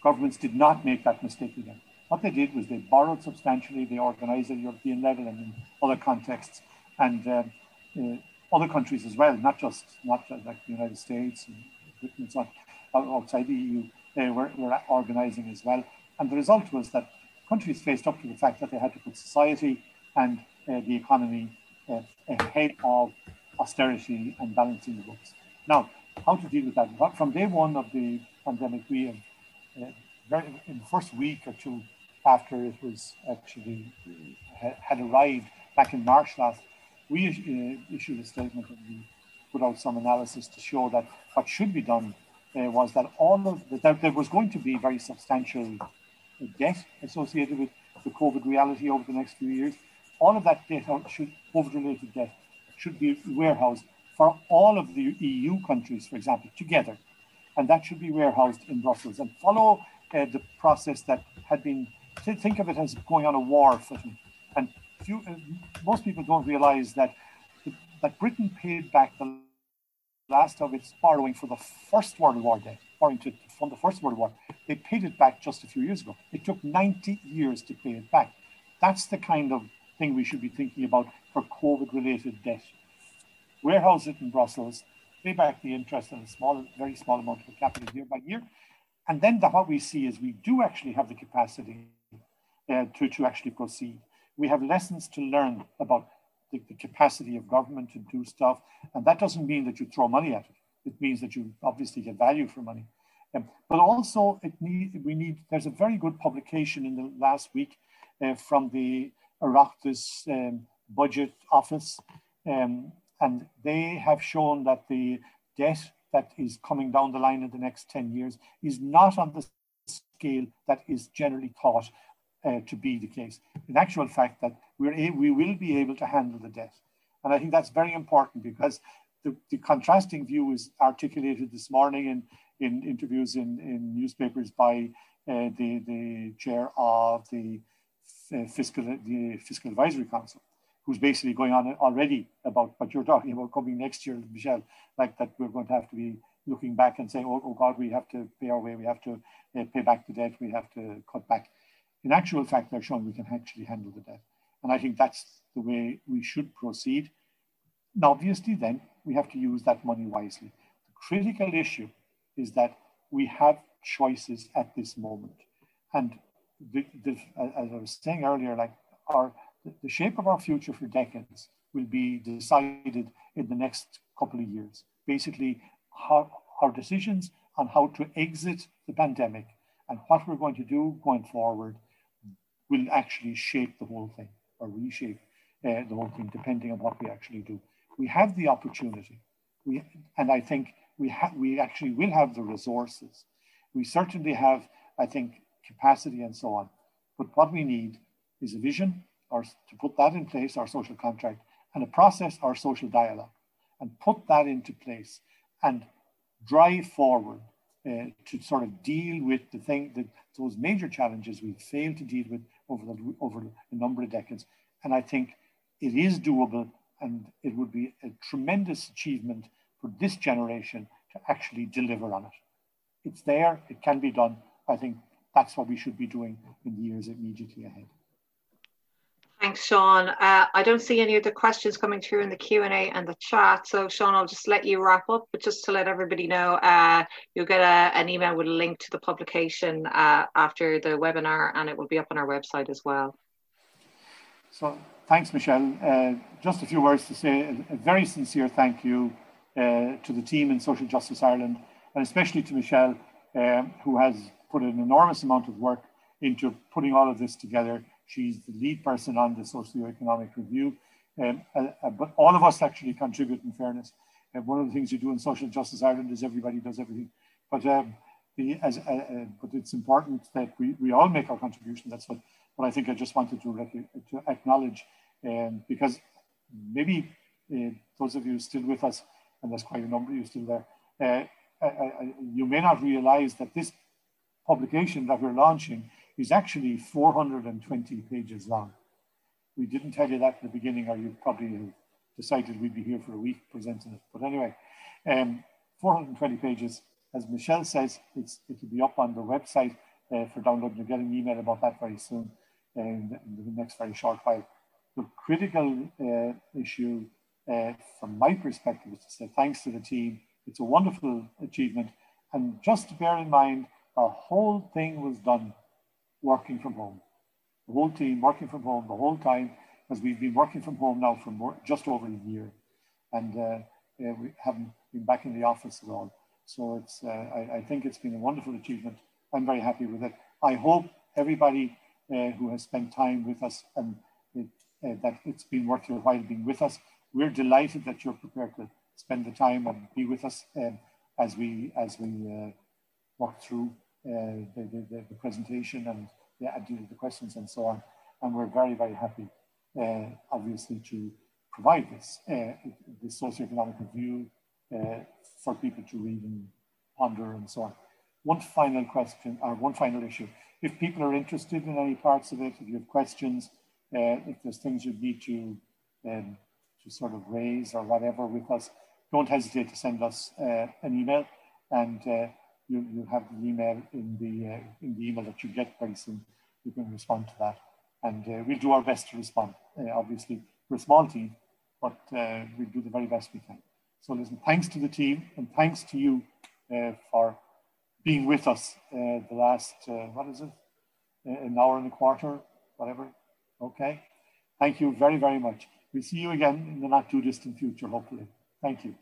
governments did not make that mistake again. What they did was they borrowed substantially, they organized at European level and in other contexts, and um, uh, other countries as well, not just not just like the United States and Britain and so on, outside the E U, they were, were organizing as well. And the result was that countries faced up to the fact that they had to put society and uh, the economy uh, ahead of austerity and balancing the books. Now, how to deal with that? From day one of the pandemic, we have, uh, very, in the first week or two after it was actually uh, had arrived back in March last, we uh, issued a statement and we put out some analysis to show that what should be done uh, was that all of the, that there was going to be very substantial debt associated with the COVID reality over the next few years. All of that debt, should, COVID-related debt, should be warehoused for all of the E U countries, for example, together. And that should be warehoused in Brussels and follow uh, the process that had been, think of it as going on a war footing. And few, uh, most people don't realize that, that Britain paid back the last of its borrowing for the First World War debt, borrowing to fund the First World War. They paid it back just a few years ago. It took ninety years to pay it back. That's the kind of thing we should be thinking about for COVID-related debt. Warehouse it in Brussels, pay back the interest on a small, very small amount of capital year by year. And then the, what we see is we do actually have the capacity uh, to, to actually proceed. We have lessons to learn about the, the capacity of government to do stuff. And that doesn't mean that you throw money at it. It means that you obviously get value for money. Um, but also it need, we need, there's a very good publication in the last week uh, from the Oireachtas um, Budget Office. Um, And they have shown that the debt that is coming down the line in the next ten years is not on the scale that is generally thought uh, to be the case. In actual fact, that we're a, we will be able to handle the debt. And I think that's very important because the, the contrasting view is articulated this morning in, in interviews in, in newspapers by uh, the, the chair of the, uh, Fiscal, the Fiscal Advisory Council, who's basically going on already about what you're talking about coming next year, Michelle, like that we're going to have to be looking back and saying, oh, oh God, we have to pay our way, we have to uh, pay back the debt, we have to cut back. In actual fact, they're showing we can actually handle the debt. And I think that's the way we should proceed. Now, obviously then, we have to use that money wisely. The critical issue is that we have choices at this moment. And the, the, as I was saying earlier, like our, the shape of our future for decades will be decided in the next couple of years. Basically, how, our decisions on how to exit the pandemic and what we're going to do going forward will actually shape the whole thing or reshape uh, the whole thing, depending on what we actually do. We have the opportunity, we, and I think we, ha we actually will have the resources. We certainly have, I think, capacity and so on. But what we need is a vision, or to put that in place, our social contract, and a process, our social dialogue, and put that into place and drive forward uh, to sort of deal with the thing, that those major challenges we've failed to deal with over, the, over a number of decades. And I think it is doable, and it would be a tremendous achievement for this generation to actually deliver on it. It's there, it can be done. I think that's what we should be doing in the years immediately ahead. Thanks, Sean. Uh, I don't see any other questions coming through in the Q and A and the chat. So, Sean, I'll just let you wrap up. But just to let everybody know, uh, you'll get a, an email with a link to the publication uh, after the webinar, and it will be up on our website as well. So, thanks, Michelle. Uh, just a few words to say a, a very sincere thank you uh, to the team in Social Justice Ireland, and especially to Michelle, uh, who has put an enormous amount of work into putting all of this together. She's the lead person on the socio-economic review, um, uh, uh, but all of us actually contribute, in fairness. Uh, one of the things you do in Social Justice Ireland is everybody does everything, but um, the, as, uh, uh, but it's important that we, we all make our contribution. That's what, what I think I just wanted to, to acknowledge, um, because maybe uh, those of you still with us, and there's quite a number of you still there, uh, I, I, you may not realize that this publication that we're launching is actually four hundred twenty pages long. We didn't tell you that in the beginning, or you probably decided we'd be here for a week presenting it. But anyway, um, four hundred twenty pages. As Michelle says, it's, it'll be up on the website uh, for download. You'll get an email about that very soon, and in the next very short while. The critical uh, issue uh, from my perspective is to say thanks to the team. It's a wonderful achievement. And just to bear in mind, the whole thing was done working from home. The whole team working from home the whole time, as we've been working from home now for more, just over a year. And uh, uh, we haven't been back in the office at all. So it's, uh, I, I think it's been a wonderful achievement. I'm very happy with it. I hope everybody uh, who has spent time with us, and it, uh, that it's been worth your while being with us. We're delighted that you're prepared to spend the time and be with us um, as we, as we uh, work through Uh, the, the, the presentation and the, the questions and so on. And we're very, very happy, uh, obviously, to provide this, uh, this socioeconomic review uh, for people to read and ponder and so on. One final question, or one final issue. If people are interested in any parts of it, if you have questions, uh, if there's things you need to, um, to sort of raise or whatever with us, don't hesitate to send us uh, an email, and uh, You, you have the email in the, uh, in the email that you get very soon. You can respond to that. And uh, we'll do our best to respond. Uh, obviously, we're a small team, but uh, we'll do the very best we can. So listen, thanks to the team, and thanks to you uh, for being with us uh, the last, uh, what is it? Uh, an hour and a quarter, whatever. Okay. Thank you very, very much. We'll see you again in the not too distant future, hopefully. Thank you.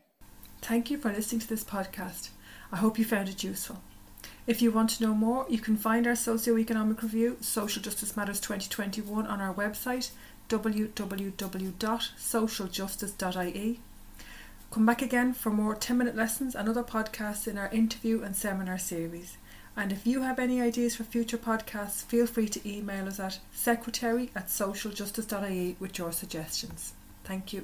Thank you for listening to this podcast. I hope you found it useful. If you want to know more, you can find our socio-economic review, Social Justice Matters twenty twenty-one, on our website, w w w dot social justice dot i e. Come back again for more ten-minute lessons and other podcasts in our interview and seminar series. And if you have any ideas for future podcasts, feel free to email us at secretary at social justice dot i e with your suggestions. Thank you.